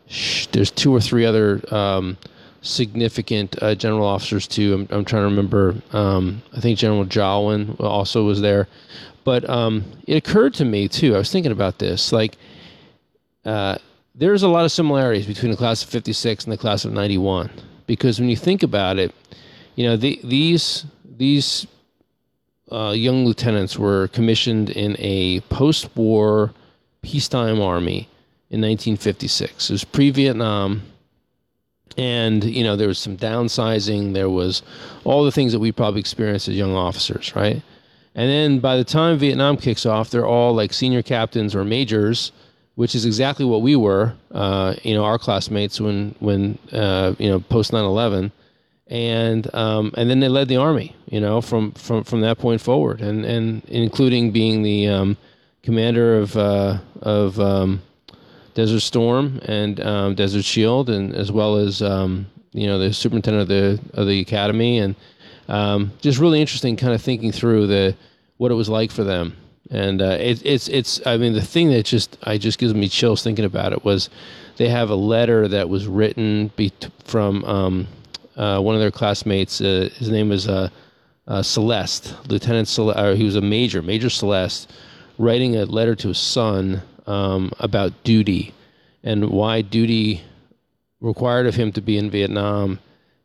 sh- there's two or three other um, significant uh, general officers too. I'm, I'm trying to remember. Um, I think General Jowin also was there. But um, it occurred to me too. I was thinking about this. Like uh, there's a lot of similarities between the class of fifty-six and the class of ninety-one because when you think about it, you know the, these these uh, young lieutenants were commissioned in a post-war peacetime army. In nineteen fifty-six, it was pre-Vietnam, and you know there was some downsizing. There was all the things that we probably experienced as young officers, right? And then by the time Vietnam kicks off, they're all like senior captains or majors, which is exactly what we were. Uh, you know, our classmates when when uh, you know post nine eleven, and um, and then they led the army. You know, from from, from that point forward, and, and including being the um, commander of uh, of um, Desert Storm and um, Desert Shield, and as well as um, you know the superintendent of the of the academy, and um, just really interesting kind of thinking through the what it was like for them. And uh, it, it's it's I mean the thing that just I just gives me chills thinking about it was they have a letter that was written be- from um, uh, one of their classmates. Uh, his name was uh, uh, Celeste, Lieutenant Celeste. Or he was a major, Major Celeste, writing a letter to his son. Um, about duty and why duty required of him to be in Vietnam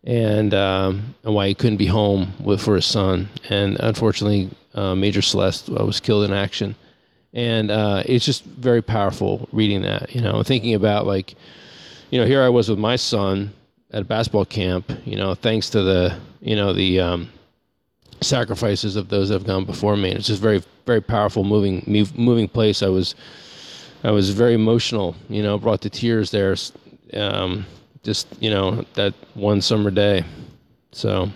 and, um, and why he couldn't be home with, for his son. And unfortunately, uh, Major Celeste was killed in action. And uh, it's just very powerful reading that, you know, thinking about like, you know, here I was with my son at a basketball camp, you know, thanks to the, you know, the um, sacrifices of those that have gone before me. And it's just very, very powerful, moving, moving place. I was, I was very emotional, you know, brought to tears there, um, just, you know, that one summer day. So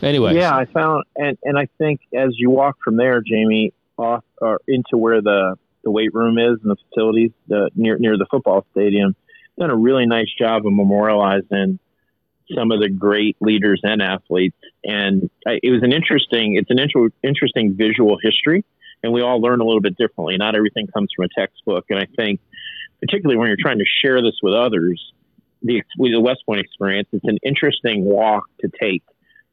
anyway. Yeah, I found, and, and I think as you walk from there, Jamie, off or into where the, the weight room is and the facilities the, near near the football stadium, done a really nice job of memorializing some of the great leaders and athletes. And I, it was an interesting, it's an inter- interesting visual history. And we all learn a little bit differently. Not everything comes from a textbook. And I think, particularly when you're trying to share this with others, the, the West Point experience, it's an interesting walk to take.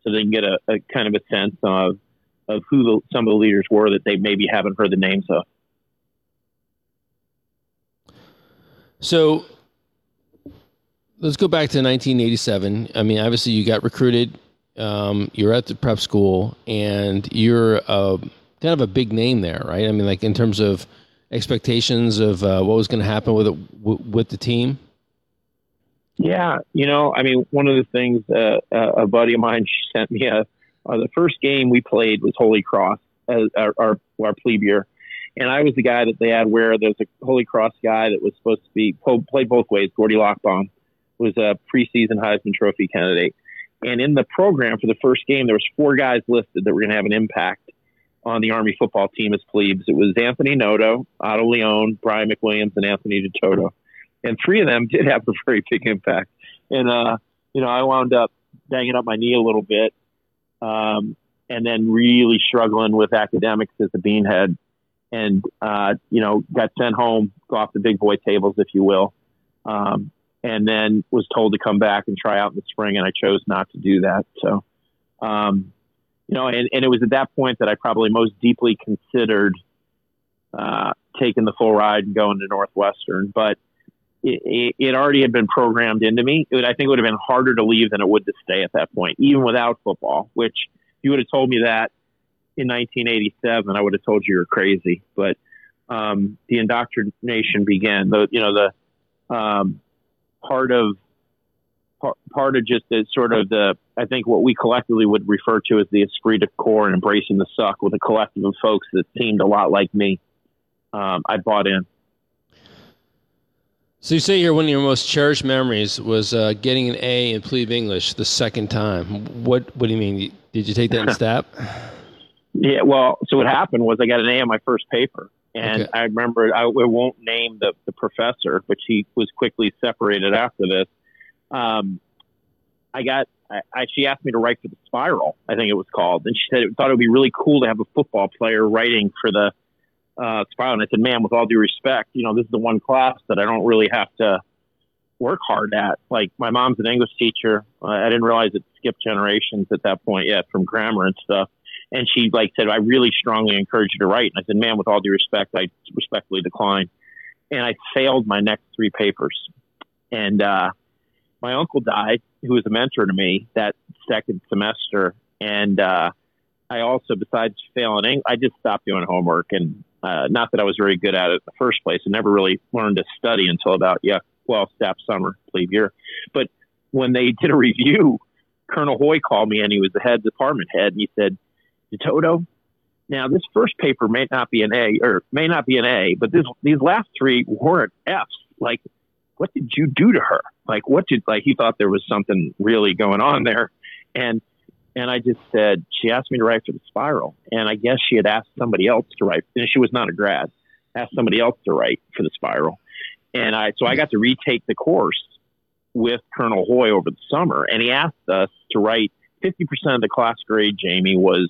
so they can get a, a kind of a sense of of who the, some of the leaders were that they maybe haven't heard the names of. So let's go back to nineteen eighty-seven. I mean, obviously you got recruited, um, you're at the prep school, and you're uh, kind of a big name there, right? I mean, like in terms of expectations of uh, what was going to happen with it, w- with the team? Yeah, you know, I mean, one of the things uh, a buddy of mine, she sent me a, Uh, the first game we played was Holy Cross, uh, our, our our plebe year, and I was the guy that they had where there's a Holy Cross guy that was supposed to be po- played both ways. Gordy Lockbaum was a preseason Heisman Trophy candidate, and in the program for the first game there was four guys listed that were going to have an impact on the Army football team as plebes. It was Anthony Noto, Otto Leone, Brian McWilliams, and Anthony DeToto, and three of them did have a very big impact. And uh, you know, I wound up banging up my knee a little bit. Um, and then really struggling with academics as a beanhead, and, uh, you know, got sent home, go off the big boy tables, if you will. Um, and then was told to come back and try out in the spring. And I chose not to do that. So, um, you know, and, and it was at that point that I probably most deeply considered, uh, taking the full ride and going to Northwestern, but It, it already had been programmed into me. It would, I think it would have been harder to leave than it would to stay at that point, even without football, which you would have told me that in nineteen eighty-seven, I would have told you you're crazy. But um, the indoctrination began. The, you know, the um, part of par, part of just the sort of the, I think what we collectively would refer to as the esprit de corps and embracing the suck with a collective of folks that seemed a lot like me. Um, I bought in. So you say here one of your most cherished memories was uh, getting an A in plebe English the second time. What What do you mean? Did you take that in step? Yeah. Well, so what happened was I got an A on my first paper, and okay. I remember I, I won't name the, the professor, but he was quickly separated after this. Um, I got. I, I she asked me to write for the Spiral, I think it was called, and she said it thought it would be really cool to have a football player writing for the Uh, Spiral. And I said, man, with all due respect, you know, this is the one class that I don't really have to work hard at. Like, my mom's an English teacher. Uh, I didn't realize it skipped generations at that point yet from grammar and stuff. And she like said, I really strongly encourage you to write. And I said, man, with all due respect, I respectfully decline. And I failed my next three papers. And uh, my uncle died, who was a mentor to me that second semester. And uh, I also, besides failing, I just stopped doing homework. And Uh, not that I was very good at it in the first place. I never really learned to study until about, yeah, well, staff summer, plebe year. But when they did a review, Colonel Hoy called me, and he was the head department head, and he said, DeToto, now this first paper may not be an A, or may not be an A, but this, these last three weren't Fs. Like, what did you do to her? Like, what did, like, he thought there was something really going on there. And And I just said, she asked me to write for the Spiral. And I guess she had asked somebody else to write. And she was not a grad, asked somebody else to write for the Spiral. And I, so I got to retake the course with Colonel Hoy over the summer. And he asked us to write fifty percent of the class grade, Jamie, was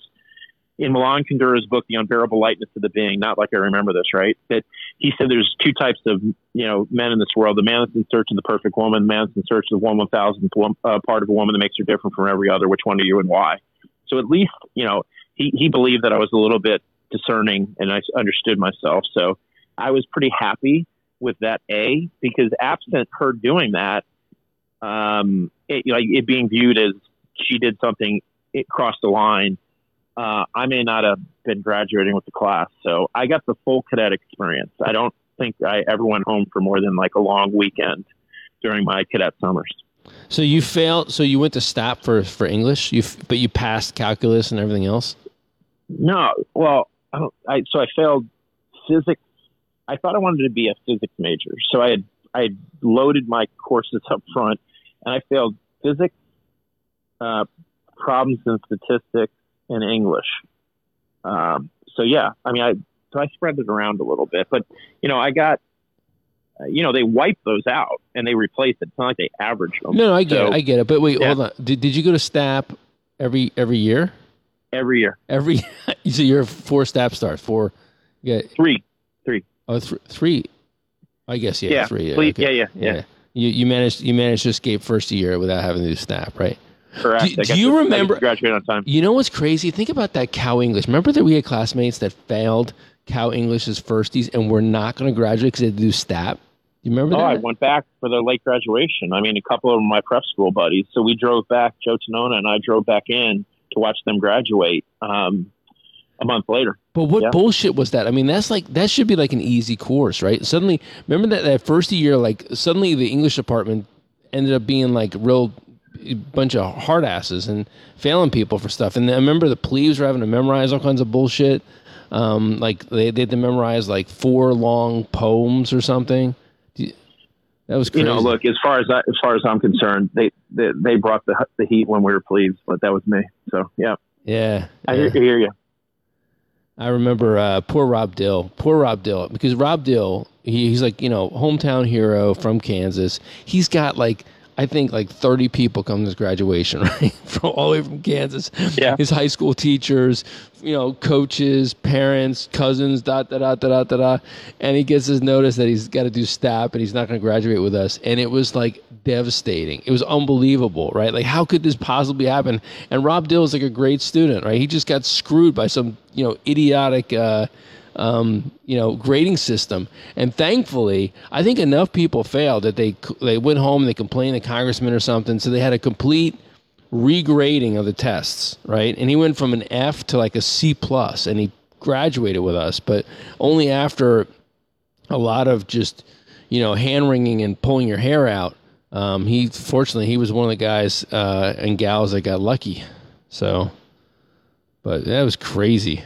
in Milan Kundera's book, The Unbearable Lightness of the Being. Not like I remember this, right? That he said there's two types of, you know, men in this world: the man that's in search of the perfect woman, the man that's in search of the one one thousandth uh, part of a woman that makes her different from every other. Which one are you, and why? So at least, you know, he, he believed that I was a little bit discerning and I understood myself. So I was pretty happy with that A, because absent her doing that, um, it, you know, it being viewed as she did something, it crossed the line. Uh, I may not have been graduating with the class. So I got the full cadet experience. I don't think I ever went home for more than like a long weekend during my cadet summers. So you failed. So you went to S T A P for, for English, you f- but you passed calculus and everything else? No. Well, I don't, I, so I failed physics. I thought I wanted to be a physics major. So I had, I had loaded my courses up front, and I failed physics, uh, problems and statistics, in English. Um, so yeah, I mean, I, so I spread it around a little bit, but you know, I got, uh, you know, they wiped those out and they replaced it. It's not like they averaged them. No, no I get so, it. I get it. But wait, yeah. Hold on. Did, did you go to S T A P every, every year? Every year. Every, so you're four S T A P stars, four. Yeah. Three, three. Oh, th- three. I guess. Yeah. Yeah. Three, yeah, okay. yeah, yeah, yeah. yeah. You, you managed, you managed to escape first year without having to do S T A P, right? Correct. Do, do you remember? Graduate on time. You know what's crazy? Think about that Cow English. Remember that we had classmates that failed Cow English as firsties and were not going to graduate because they had to do S T A P. You remember oh, that? Oh, I went back for their late graduation. I mean, a couple of my prep school buddies. So we drove back. Joe Tonona and I drove back in to watch them graduate um, a month later. But what yeah. bullshit was that? I mean, that's like that should be like an easy course, right? Suddenly, remember that that first year, like suddenly the English department ended up being like real. Bunch of hard asses and failing people for stuff. And I remember the plebes were having to memorize all kinds of bullshit. Um, like they, they had to memorize like four long poems or something. That was crazy. You know, look, as far as I, as far as I'm concerned, they they, they brought the, the heat when we were plebes, but that was me. So yeah, yeah, I yeah. Hear, hear you. I remember uh, poor Rob Dill, poor Rob Dill, because Rob Dill, he, he's like you know hometown hero from Kansas. He's got like. I think like thirty people come to his graduation, right? From all the way from Kansas. Yeah. His high school teachers, you know, coaches, parents, cousins, da da da da da da. And he gets his notice that he's got to do S T A P and he's not going to graduate with us. And it was like devastating. It was unbelievable, right? Like, how could this possibly happen? And Rob Dill is like a great student, right? He just got screwed by some, you know, idiotic, uh, um, you know, grading system. And thankfully, I think enough people failed that they they went home and they complained to congressmen or something. So they had a complete regrading of the tests, right? And he went from an F to like a C plus, and he graduated with us, but only after a lot of just, you know, hand wringing and pulling your hair out. Um, he fortunately he was one of the guys uh, and gals that got lucky. So, but that was crazy.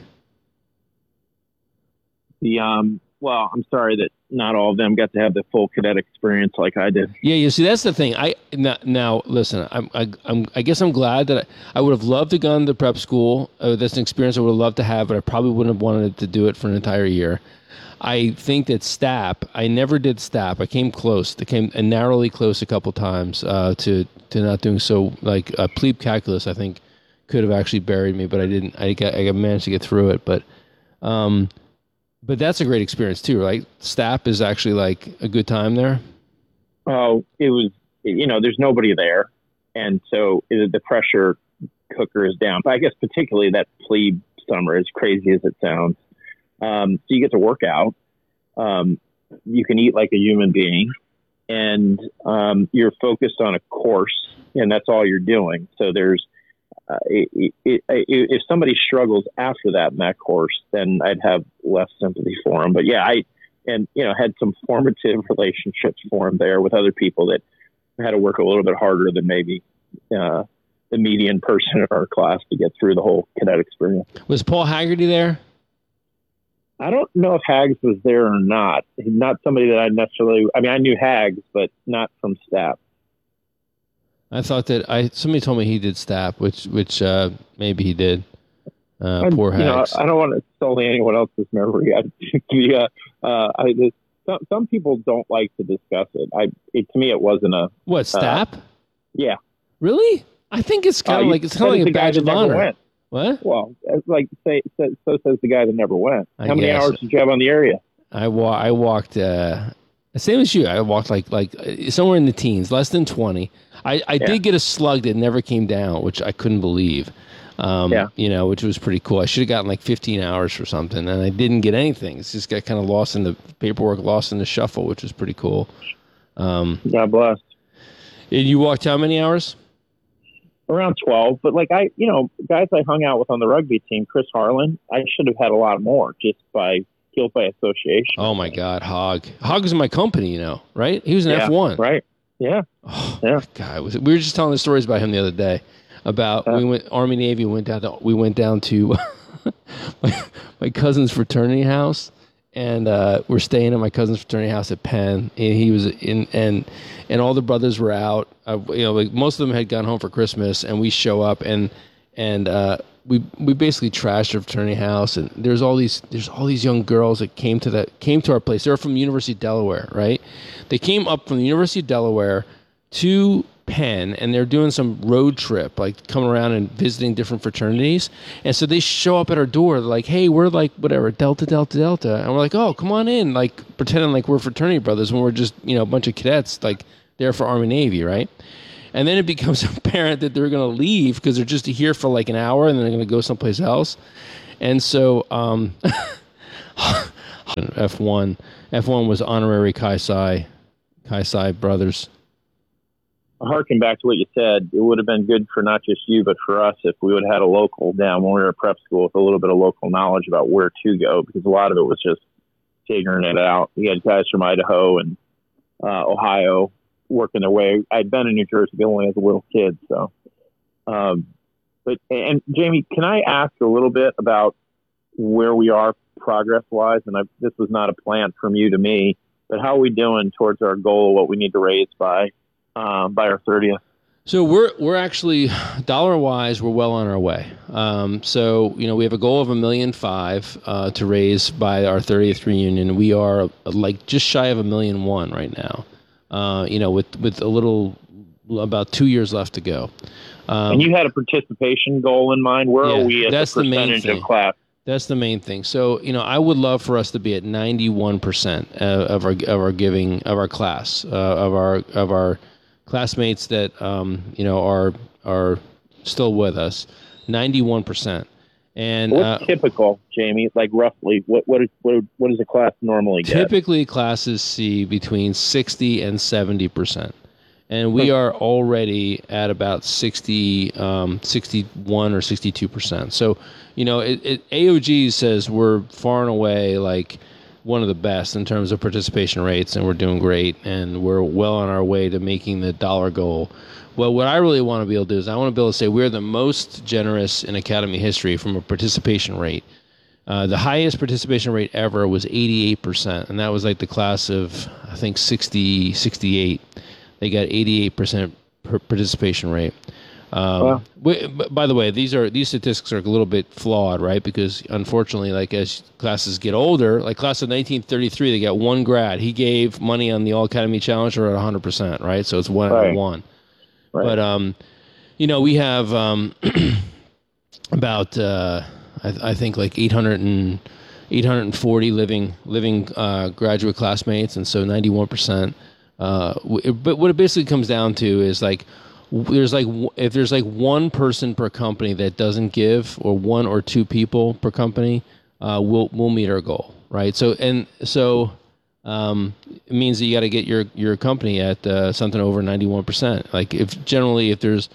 The um, well, I'm sorry that not all of them got to have the full cadet experience like I did. Yeah, you see, that's the thing. I now, now listen. I'm, I, I'm, I guess I'm glad that I, I would have loved to gone to prep school. Uh, that's an experience I would have loved to have, but I probably wouldn't have wanted to do it for an entire year. I think that S T A P. I never did S T A P. I came close. I came uh, narrowly close a couple times uh, to to not doing so. Like uh, plebe calculus, I think could have actually buried me, but I didn't. I got, I managed to get through it, but. Um, But that's a great experience too, right? S T A P is actually like a good time there. Oh, it was, you know, there's nobody there. And so it, the pressure cooker is down. But I guess particularly that plebe summer, as crazy as it sounds. Um, so you get to work out. Um, you can eat like a human being. And um, you're focused on a course, and that's all you're doing. So there's, Uh, it, it, it, it, if somebody struggles after that in that course, then I'd have less sympathy for them. But yeah, I and you know had some formative relationships formed there with other people that had to work a little bit harder than maybe uh, the median person in our class to get through the whole cadet experience. Was Paul Haggerty there? I don't know if Hags was there or not. He's not somebody that I necessarily. I mean, I knew Hags, but not from S T A P. I thought that I somebody told me he did S T A P, which which uh, maybe he did. Uh, poor Hags. You know, I don't want to sully anyone else's memory. I, yeah, uh, I, some some people don't like to discuss it. I it, to me it wasn't a what S T A P. Uh, yeah, really? I think it's kind of uh, like it's kind of like a badge of honor. What? Well, like say so says the guy that never went. How I many hours it. did you have on the area? I wa- I walked. Uh, Same as you. I walked like like somewhere in the teens, less than twenty. I, I yeah. did get a slug that never came down, which I couldn't believe, um, yeah. you know, which was pretty cool. I should have gotten like fifteen hours for something, and I didn't get anything. It's just got kind of lost in the paperwork, lost in the shuffle, which was pretty cool. Um, God bless. And you walked how many hours? Around twelve. But like I, you know, guys I hung out with on the rugby team, Chris Harlan, I should have had a lot more just by – guilt by association. Oh my God, Hog. Hog was in my company, you know, right? He was an yeah, F one. Right. Yeah. Oh, yeah. God, was it, we were just telling the stories about him the other day. About uh, we went Army Navy went down to we went down to my, my cousin's fraternity house, and uh, we're staying at my cousin's fraternity house at Penn. And he was in and and all the brothers were out. Uh, you know, like most of them had gone home for Christmas, and we show up and and. Uh, We we basically trashed our fraternity house, and there's all these there's all these young girls that came to that came to our place. They were from University of Delaware, right? They came up from the University of Delaware to Penn, and they're doing some road trip, like coming around and visiting different fraternities. And so they show up at our door, they're like, "Hey, we're like whatever Delta Delta Delta," and we're like, "Oh, come on in," like pretending like we're fraternity brothers when we're just you know a bunch of cadets like there for Army Navy, right? And then it becomes apparent that they're going to leave because they're just here for like an hour and then they're going to go someplace else. And so um, F one. F one was honorary Kai Psi, Kai Psi brothers. I harken back to what you said. It would have been good for not just you, but for us if we would have had a local down when we were at prep school with a little bit of local knowledge about where to go, because a lot of it was just figuring it out. We had guys from Idaho and uh, Ohio working their way. I'd been in New Jersey only as a little kid. So, um, but and Jamie, can I ask a little bit about where we are progress-wise? And I, this was not a plan from you to me, but how are we doing towards our goal, what we need to raise by? Uh, by our thirtieth. So we're we're actually dollar wise we're well on our way. Um, so you know we have a goal of a million five uh, to raise by our thirtieth reunion. We are like just shy of a million one right now. Uh, you know with with a little about two years left to go. Um, and you had a participation goal in mind. Where yeah, are we at that's the percentage the main of class? That's the main thing. So, you know, I would love for us to be at ninety-one percent of our of our giving of our class uh, of our of our. classmates that um, you know are are still with us, ninety-one percent. And what's uh, typical, Jamie? Like roughly, what what is, what what does a class normally get? Typically, classes see between sixty and seventy percent, and we are already at about sixty, um, sixty-one or sixty-two percent. So, you know, it, it, A O G says we're far and away like one of the best in terms of participation rates, and we're doing great, and we're well on our way to making the dollar goal. Well, what I really want to be able to do is I want to be able to say we're the most generous in academy history from a participation rate. Uh, the highest participation rate ever was eighty-eight percent, and that was like the class of, I think, sixty, sixty-eight. They got eighty-eight percent participation rate. Um, wow. we, by the way, these are these statistics are a little bit flawed, right? Because unfortunately, like as classes get older, like class of nineteen thirty-three, they got one grad. He gave money on the All Academy Challenge or at one hundred percent, right? So it's one out of one. Right. But um, you know, we have um, about uh, I, I think like eight hundred and eight hundred forty living living uh, graduate classmates, and so ninety-one percent. Uh, but what it basically comes down to is like, there's like if there's like one person per company that doesn't give, or one or two people per company, uh, we'll we'll meet our goal, right? So and so um, it means that you got to get your your company at uh, something over ninety-one percent. Like if generally if there's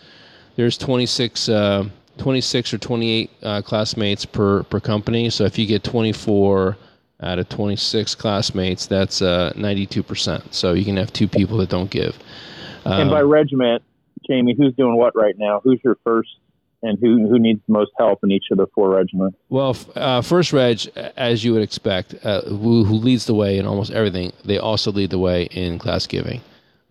there's twenty-six uh, twenty-six or twenty-eight uh, classmates per per company. So if you get twenty-four out of twenty-six classmates, that's uh, ninety-two percent. So you can have two people that don't give. Um, and by regiment, Jamie, who's doing what right now? Who's your first, and who who needs the most help in each of the four regiments? Well, uh, first reg, as you would expect, uh, who, who leads the way in almost everything, they also lead the way in class giving.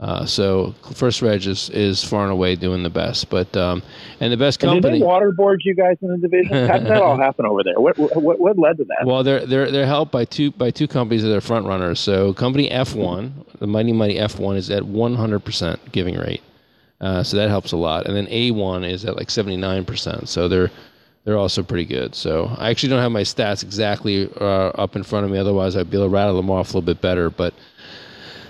Uh, so first reg is, is far and away doing the best, but um, and the best company. Did they waterboard you guys in the division? How did that all happen over there? What what what led to that? Well, they're they're they're helped by two by two companies that are front runners. So company F one, the mighty mighty F one, is at one hundred percent giving rate. Uh, so that helps a lot. And then A one is at like seventy-nine percent. So they're they're also pretty good. So I actually don't have my stats exactly uh, up in front of me. Otherwise, I'd be able to rattle them off a little bit better. But,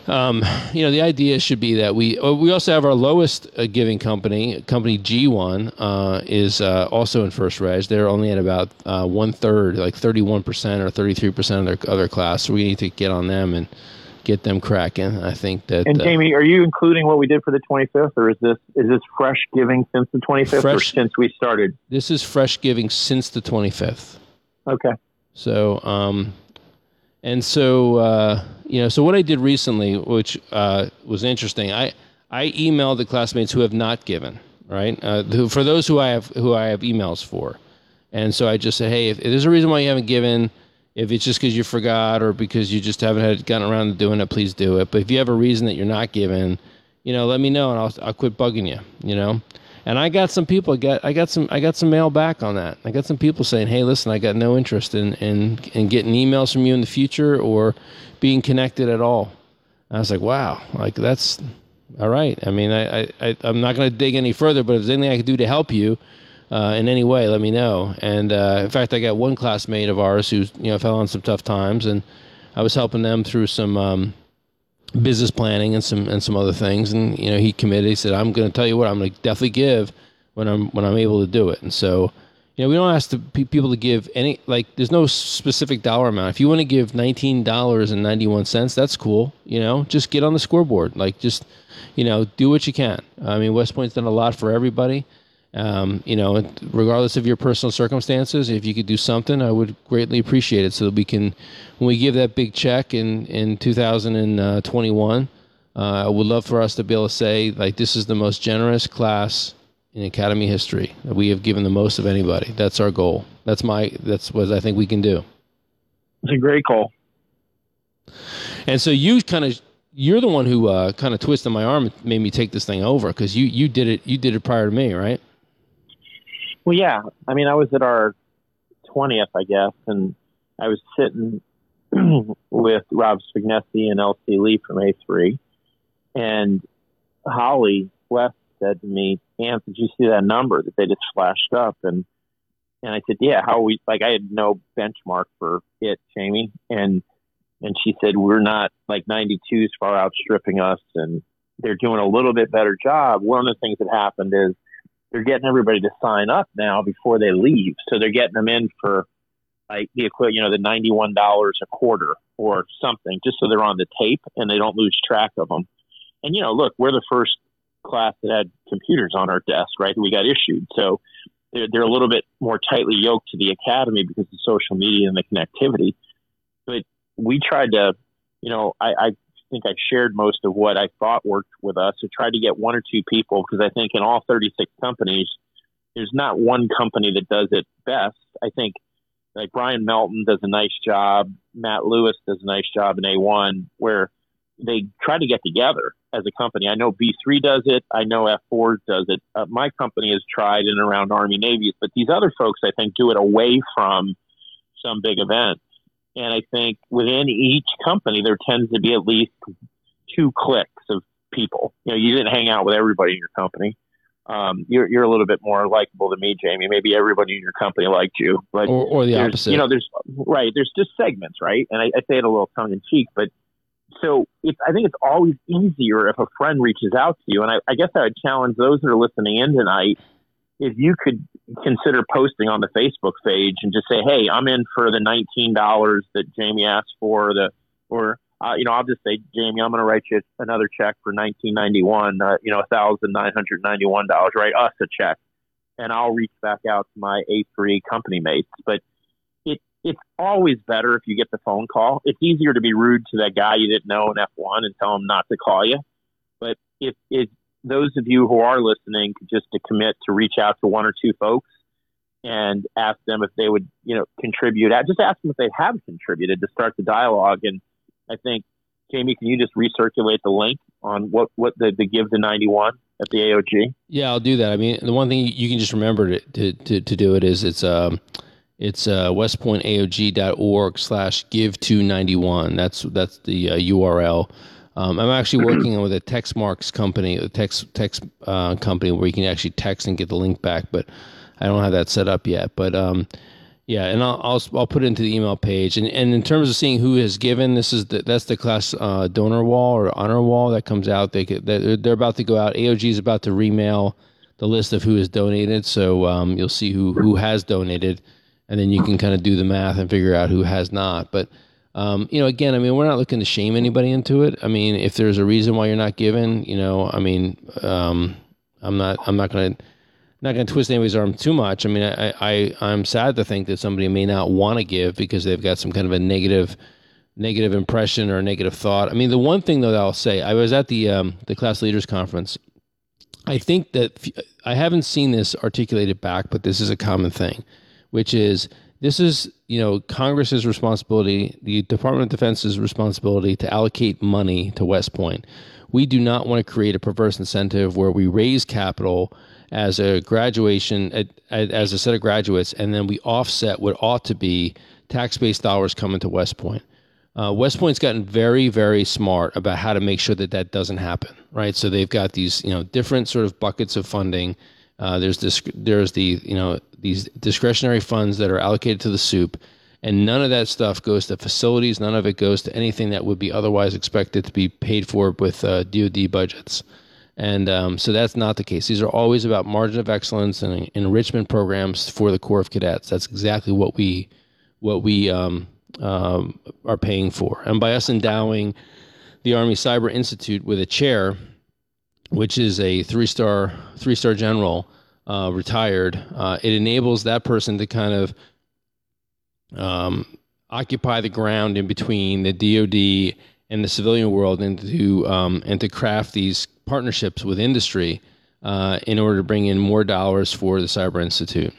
um, you know, the idea should be that we we also have our lowest uh, giving company. Company G one uh, is uh, also in first reg. They're only at about uh, one-third, like thirty-one percent or thirty-three percent of their other class. So we need to get on them and get them cracking. I think that. And Jamie, uh, are you including what we did for the twenty-fifth, or is this is this fresh giving since the twenty-fifth, fresh, or since we started? This is fresh giving since the twenty-fifth. Okay. So, um, and so uh, you know, so what I did recently, which uh, was interesting, I I emailed the classmates who have not given, right? Uh, who, for those who I have who I have emails for, and so I just said, hey, if, if there's a reason why you haven't given. If it's just because you forgot or because you just haven't had gotten around to doing it, please do it. But if you have a reason that you're not giving, you know, let me know and I'll I'll quit bugging you. You know, and I got some people. I got I got some I got some mail back on that. I got some people saying, hey, listen, I got no interest in in, in getting emails from you in the future or being connected at all. And I was like, wow, like that's all right. I mean, I, I I'm not going to dig any further, but if there's anything I can do to help you. Uh, in any way, let me know. And uh, in fact, I got one classmate of ours who, you know, fell on some tough times, and I was helping them through some um, business planning and some and some other things. And, you know, he committed. He said, I'm going to tell you what, I'm going to definitely give when I'm when I'm able to do it. And so, you know, we don't ask the pe- people to give any, like, there's no specific dollar amount. If you want to give nineteen dollars and ninety-one cents, that's cool. You know, just get on the scoreboard. Like, just, you know, do what you can. I mean, West Point's done a lot for everybody. Um, you know, regardless of your personal circumstances, if you could do something, I would greatly appreciate it, so that we can, when we give that big check in, in two thousand twenty-one, uh, I would love for us to be able to say, like, this is the most generous class in Academy history. We have given the most of anybody. That's our goal. That's my, that's what I think we can do. It's a great goal. And so you kind of, you're the one who uh, kind of twisted my arm and made me take this thing over. Cause you, you did it, you did it prior to me, right? Well, yeah. I mean, I was at our twentieth, I guess, and I was sitting with Rob Spignesi and L C Lee from A three. And Holly West said to me, "Ann, did you see that number that they just flashed up?" And and I said, "Yeah, how are we?" Like, I had no benchmark for it, Jamie. And and she said, "We're not, like, ninety-two's far outstripping us, and they're doing a little bit better job." One of the things that happened is, they're getting everybody to sign up now before they leave. So they're getting them in for, like, the equivalent, you know, the ninety-one dollars a quarter or something, just so they're on the tape and they don't lose track of them. And, you know, look, we're the first class that had computers on our desk, right? We got issued. So they're, they're a little bit more tightly yoked to the academy because of social media and the connectivity. But we tried to, you know, I, I think I shared most of what I thought worked with us. I tried to get one or two people, because I think in all thirty-six companies, there's not one company that does it best. I think, like, Brian Melton does a nice job. Matt Lewis does a nice job in A one, where they try to get together as a company. I know B three does it. I know F four does it. Uh, my company has tried in and around Army, Navy, but these other folks, I think, do it away from some big event. And I think within each company, there tends to be at least two cliques of people. You know, you didn't hang out with everybody in your company. Um, you're, you're a little bit more likable than me, Jamie. Maybe everybody in your company liked you. But or, or the opposite. You know, there's, right, there's just segments, right? And I, I say it a little tongue-in-cheek, but so it's, I think it's always easier if a friend reaches out to you. And I, I guess I would challenge those that are listening in tonight, if you could consider posting on the Facebook page and just say, "Hey, I'm in for the nineteen dollars that Jamie asked for," the, or, uh, you know, I'll just say, "Jamie, I'm going to write you another check for nineteen ninety-one, uh, you know, one thousand nine hundred ninety-one dollars, write us a check." And I'll reach back out to my A three company mates. But it, it's always better if you get the phone call. It's easier to be rude to that guy you didn't know in F one and tell him not to call you. But if it's, those of you who are listening, just to commit to reach out to one or two folks and ask them if they would, you know, contribute. Just ask them if they have contributed to start the dialogue. And I think, Jamie, can you just recirculate the link on what, what the, the give to ninety-one at the A O G? Yeah, I'll do that. I mean, the one thing you can just remember to to, to, to do it is it's um it's uh, westpointaog.org slash give to 91. That's, that's the uh, U R L. Um, I'm actually working with a text marks company, a text text uh, company where you can actually text and get the link back, but I don't have that set up yet. But um, yeah, and I'll, I'll I'll put it into the email page. And, and in terms of seeing who has given, this is the, that's the class uh, donor wall or honor wall that comes out. They could, they're, they're about to go out. A O G is about to remail the list of who has donated, so um, you'll see who who has donated, and then you can kind of do the math and figure out who has not. But Um, you know, again, I mean, we're not looking to shame anybody into it. I mean, if there's a reason why you're not giving, you know, I mean, um, I'm not, I'm not going to, not going to twist anybody's arm too much. I mean, I, I, I'm sad to think that somebody may not want to give because they've got some kind of a negative, negative impression or a negative thought. I mean, the one thing though that I'll say, I was at the, um, the class leaders conference. I think that I haven't seen this articulated back, but this is a common thing, which is, this is, you know, Congress's responsibility, the Department of Defense's responsibility to allocate money to West Point. We do not want to create a perverse incentive where we raise capital as a graduation, as a set of graduates, and then we offset what ought to be tax-based dollars coming to West Point. Uh, West Point's gotten very, very smart about how to make sure that that doesn't happen, right? So they've got these, you know, different sort of buckets of funding. Uh, there's this, there's the, you know, these discretionary funds that are allocated to the soup. And none of that stuff goes to facilities. None of it goes to anything that would be otherwise expected to be paid for with uh, D O D budgets. And um, so that's not the case. These are always about margin of excellence and enrichment programs for the Corps of Cadets. That's exactly what we what we um, um, are paying for. And by us endowing the Army Cyber Institute with a chair, which is a three-star three-star general, uh, retired, uh, it enables that person to kind of um, occupy the ground in between the D O D and the civilian world, and to um, and to craft these partnerships with industry uh, in order to bring in more dollars for the Cyber Institute.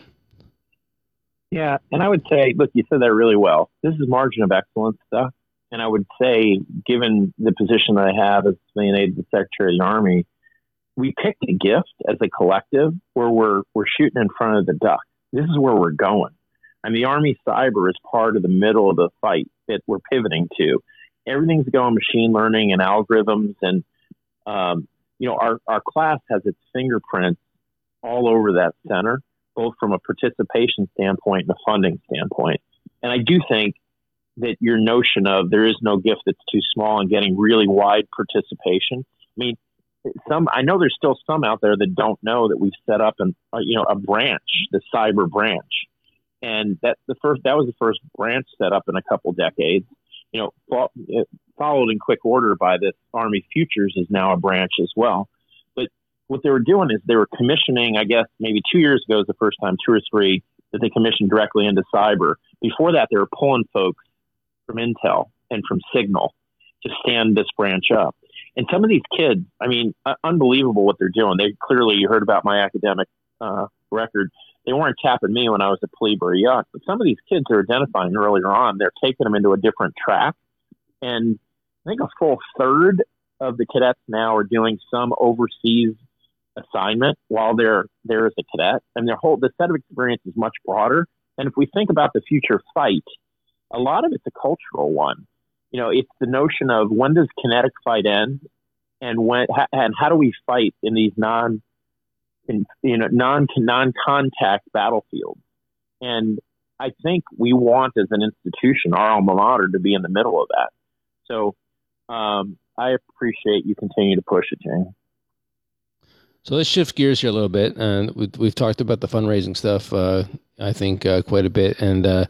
Yeah, and I would say, look, you said that really well. This is margin of excellence stuff. And I would say, given the position that I have as Civilian Aid to the Secretary of the Army, we picked a gift as a collective where we're we're shooting in front of the duck. This is where we're going. And the Army cyber is part of the middle of the fight that we're pivoting to. Everything's going machine learning and algorithms. And, um, you know, our, our class has its fingerprints all over that center, both from a participation standpoint and a funding standpoint. And I do think that your notion of there is no gift that's too small and getting really wide participation. I mean, some, I know there's still some out there that don't know that we've set up an, uh, you know, a branch, the cyber branch. And that the first, that was the first branch set up in a couple decades, you know, fo- followed in quick order by this Army Futures is now a branch as well. But what they were doing is they were commissioning, I guess, maybe two years ago is the first time, two or three, that they commissioned directly into cyber. Before that, they were pulling folks from Intel and from Signal to stand this branch up. And some of these kids, I mean, uh, unbelievable what they're doing. They clearly, you heard about my academic uh, record. They weren't tapping me when I was a plebe or a young, but some of these kids are identifying earlier on, they're taking them into a different track. And I think a full third of the cadets now are doing some overseas assignment while they're there as a cadet. And their whole, the set of experience is much broader. And if we think about the future fight, a lot of it's a cultural one. You know, it's the notion of when does kinetic fight end, and when and how do we fight in these non, in, you know, non non contact battlefields? And I think we want, as an institution, our alma mater to be in the middle of that. So um, I appreciate you continue to push it, Jamie. So let's shift gears here a little bit, and uh, we've, we've talked about the fundraising stuff. Uh, I think uh, quite a bit, and. Uh,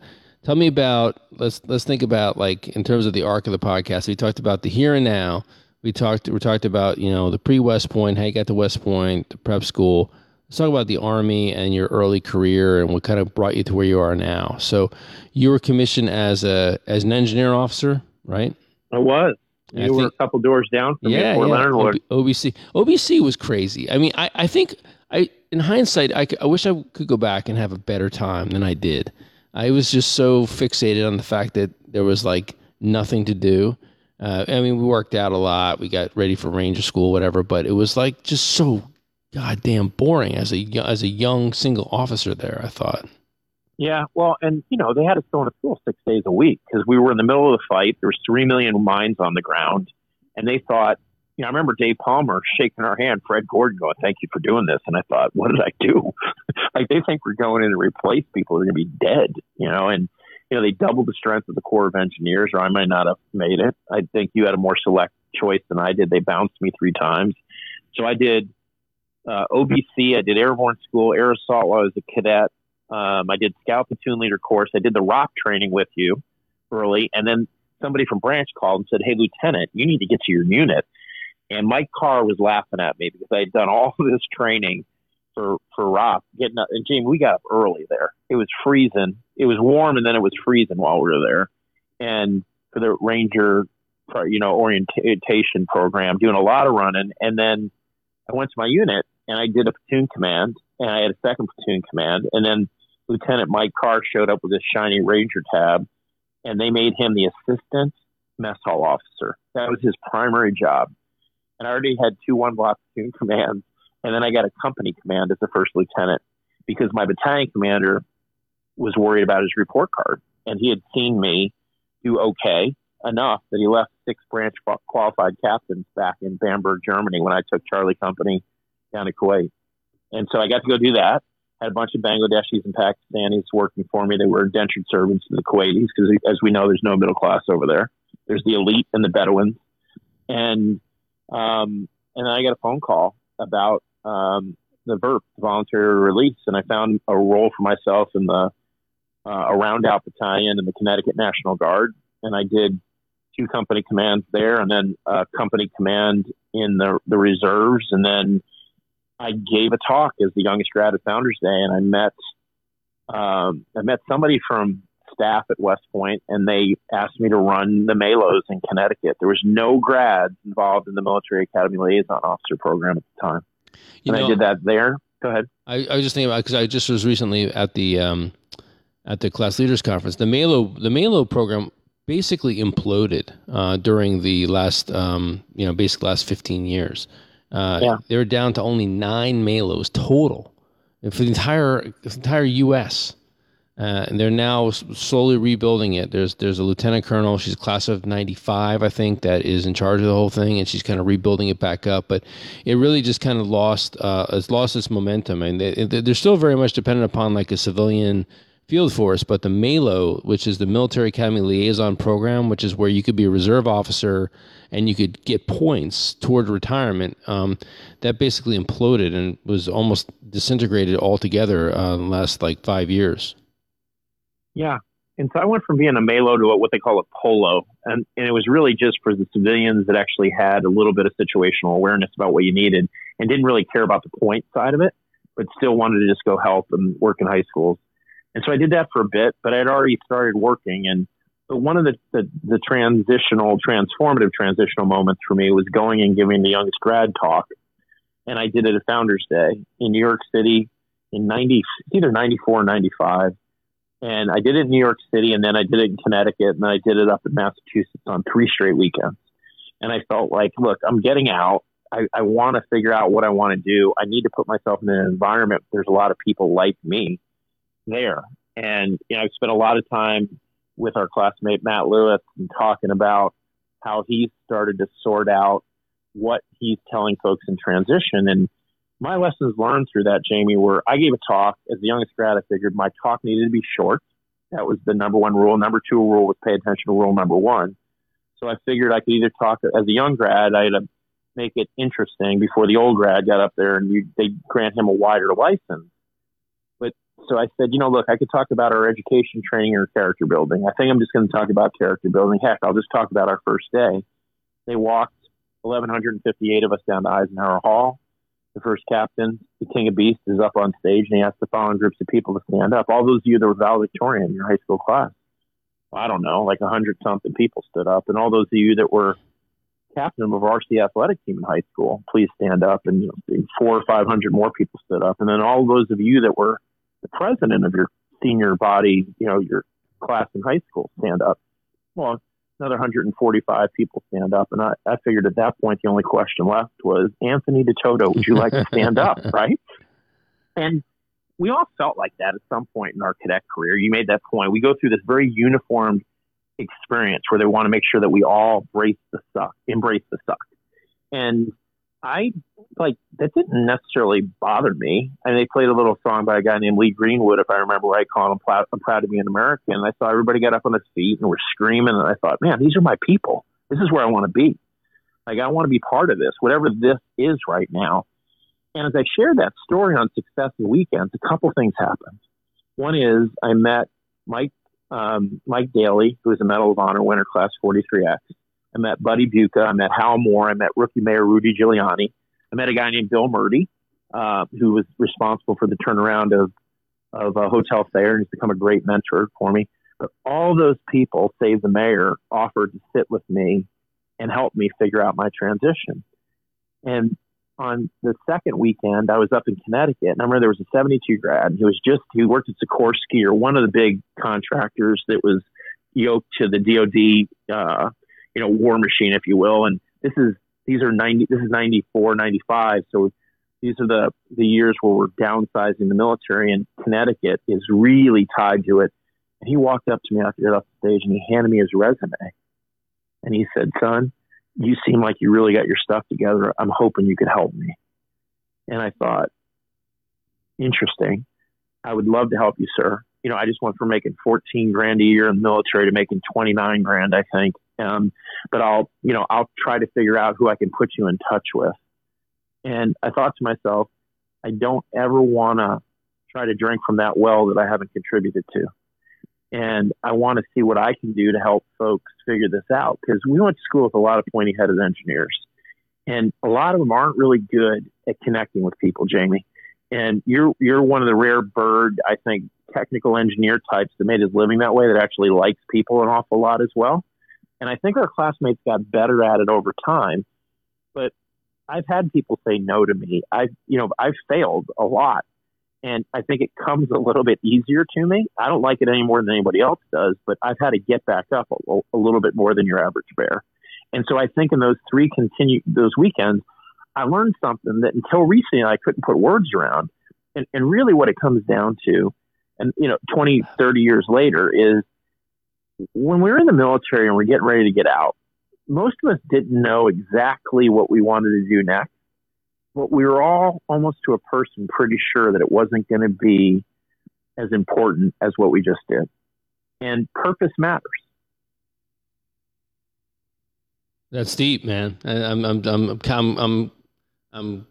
Tell me about, let's let's think about, like, in terms of the arc of the podcast. We talked about the here and now. We talked we talked about, you know, the pre-West Point, how you got to West Point, the prep school. Let's talk about the Army and your early career and what kind of brought you to where you are now. So you were commissioned as a as an engineer officer, right? I was. You I were think, a couple doors down from yeah, me before yeah. Leonard Lord. O B C. O B C was crazy. I mean, I, I think, I in hindsight, I, I wish I could go back and have a better time than I did. I was just so fixated on the fact that there was, like, nothing to do. Uh, I mean, we worked out a lot. We got ready for Ranger School, whatever. But it was, like, just so goddamn boring as a as a young single officer there, I thought. Yeah, well, and, you know, they had us going to school six days a week because we were in the middle of the fight. There was three million mines on the ground. And they thought, you know, I remember Dave Palmer shaking our hand, Fred Gordon going, "Thank you for doing this." And I thought, what did I do? Like, they think we're going in to replace people who are going to be dead, you know, and, you know, they doubled the strength of the Corps of Engineers, or I might not have made it. I think you had a more select choice than I did. They bounced me three times. So I did uh, O B C. I did Airborne School, Air Assault while I was a cadet. Um, I did Scout Platoon Leader course. I did the R O C training with you early. And then somebody from branch called and said, "Hey, Lieutenant, you need to get to your unit." And Mike Carr was laughing at me because I had done all of this training for, for Rob. Getting up, and, Jamie, we got up early there. It was freezing. It was warm, and then it was freezing while we were there. And for the Ranger, you know, orientation program, doing a lot of running. And then I went to my unit, and I did a platoon command, and I had a second platoon command. And then Lieutenant Mike Carr showed up with his shiny Ranger tab, and they made him the assistant mess hall officer. That was his primary job. And I already had two one-block platoon commands, and then I got a company command as the first lieutenant because my battalion commander was worried about his report card, and he had seen me do okay enough that he left six branch qualified captains back in Bamberg, Germany, when I took Charlie Company down to Kuwait. And so I got to go do that. had a bunch of Bangladeshis and Pakistanis working for me. They were indentured servants to the Kuwaitis because, as we know, there's no middle class over there. There's the elite and the Bedouins. And um, and then I got a phone call about um, the V E R P, voluntary release, and I found a role for myself in the uh, a roundout battalion in the Connecticut National Guard. And I did two company commands there and then a company command in the, the reserves. And then I gave a talk as the youngest grad at Founders Day, and I met um, I met somebody from staff at West Point, and they asked me to run the M A L Os in Connecticut. There was no grads involved in the Military Academy Liaison Officer program at the time. You and know, I did that there. Go ahead. I, I was just thinking about, because I just was recently at the um, at the Class Leaders Conference. The M A L O the M A L O program basically imploded uh, during the last um, you know basically last fifteen years. Uh, yeah. They were down to only nine M A L Os total and for the entire the entire U S Uh, and they're now slowly rebuilding it. There's there's a lieutenant colonel. She's class of ninety-five, I think, that is in charge of the whole thing, and she's kind of rebuilding it back up. But it really just kind of lost uh, it's lost its momentum, and they, they're still very much dependent upon like a civilian field force. But the M A L O, which is the Military Academy Liaison Program, which is where you could be a reserve officer and you could get points toward retirement, um, that basically imploded and was almost disintegrated altogether uh, in the last like five years. Yeah. And so I went from being a M A L O to a, what they call a polo. And, and it was really just for the civilians that actually had a little bit of situational awareness about what you needed and didn't really care about the point side of it, but still wanted to just go help and work in high schools. And so I did that for a bit, but I had already started working. And but one of the, the, the transitional, transformative transitional moments for me was going and giving the youngest grad talk. And I did it at Founders Day in New York City in ninety, either ninety-four or ninety-five. And I did it in New York City, and then I did it in Connecticut, and then I did it up in Massachusetts on three straight weekends. And I felt like, look, I'm getting out. I, I want to figure out what I want to do. I need to put myself in an environment. There's a lot of people like me there. And you know, I've spent a lot of time with our classmate, Matt Lewis, and talking about how he's started to sort out what he's telling folks in transition. And my lessons learned through that, Jamie, were I gave a talk. As the youngest grad, I figured my talk needed to be short. That was the number one rule. Number two rule was pay attention to rule number one. So I figured I could either talk as a young grad, I had to make it interesting before the old grad got up there and you, they grant him a wider license. But so I said, you know, look, I could talk about our education, training, or character building. I think I'm just going to talk about character building. Heck, I'll just talk about our first day. They walked eleven fifty-eight of us down to Eisenhower Hall. The first captain, the King of Beasts, is up on stage, and he asks the following groups of people to stand up. All those of you that were valedictorian in your high school class, well, I don't know, like one hundred something people stood up. And all those of you that were captain of a varsity athletic team in high school, please stand up. And you know, four or five hundred more people stood up. And then all those of you that were the president of your senior body, you know, your class in high school, stand up. Well, another one hundred forty-five people stand up. And I, I figured at that point, the only question left was, Anthony DeToto, would you like to stand up? Right. And we all felt like that at some point in our cadet career. You made that point. We go through this very uniformed experience where they want to make sure that we all brace the suck, embrace the suck. And I like, that didn't necessarily bother me. I mean, they played a little song by a guy named Lee Greenwood, if I remember right, calling him Pl- I'm Proud to Be an American. And I saw everybody got up on his feet and were screaming. And I thought, man, these are my people. This is where I want to be. Like, I want to be part of this, whatever this is right now. And as I shared that story on Successful Weekends, a couple things happened. One is I met Mike, um, Mike Daly, who is a Medal of Honor winner, class forty-three X. I met Buddy Buca. I met Hal Moore. I met rookie mayor Rudy Giuliani. I met a guy named Bill Murdy, uh, who was responsible for the turnaround of of a hotel fair and has become a great mentor for me. But all those people, save the mayor, offered to sit with me and help me figure out my transition. And on the second weekend, I was up in Connecticut. And I remember there was a seventy-two grad. He was just he worked at Sikorsky, or one of the big contractors that was yoked to the D O D. Uh, you know, war machine, if you will. And this is, these are ninety, this is ninety-four, ninety-five. So these are the, the years where we're downsizing the military, and Connecticut is really tied to it. And he walked up to me after I got off the stage, and he handed me his resume. And he said, son, you seem like you really got your stuff together. I'm hoping you could help me. And I thought, interesting. I would love to help you, sir. You know, I just went from making fourteen grand a year in the military to making twenty-nine grand, I think. Um, but I'll, you know, I'll try to figure out who I can put you in touch with. And I thought to myself, I don't ever want to try to drink from that well that I haven't contributed to. And I want to see what I can do to help folks figure this out, because we went to school with a lot of pointy-headed engineers, and a lot of them aren't really good at connecting with people, Jamie. And you're you're one of the rare bird, I think, technical engineer types that made his living that way, that actually likes people an awful lot as well. And I think our classmates got better at it over time. But I've had people say no to me. I've, you know, I've failed a lot. And I think it comes a little bit easier to me. I don't like it any more than anybody else does, but I've had to get back up a, a little bit more than your average bear. And so I think in those three continue those weekends, I learned something that until recently I couldn't put words around. And, and really what it comes down to, and you know, twenty, thirty years later, is when we were in the military and we're getting ready to get out, most of us didn't know exactly what we wanted to do next. But we were all almost to a person pretty sure that it wasn't going to be as important as what we just did. And purpose matters. That's deep, man. I, I'm, I'm, I'm, I'm, I'm, I'm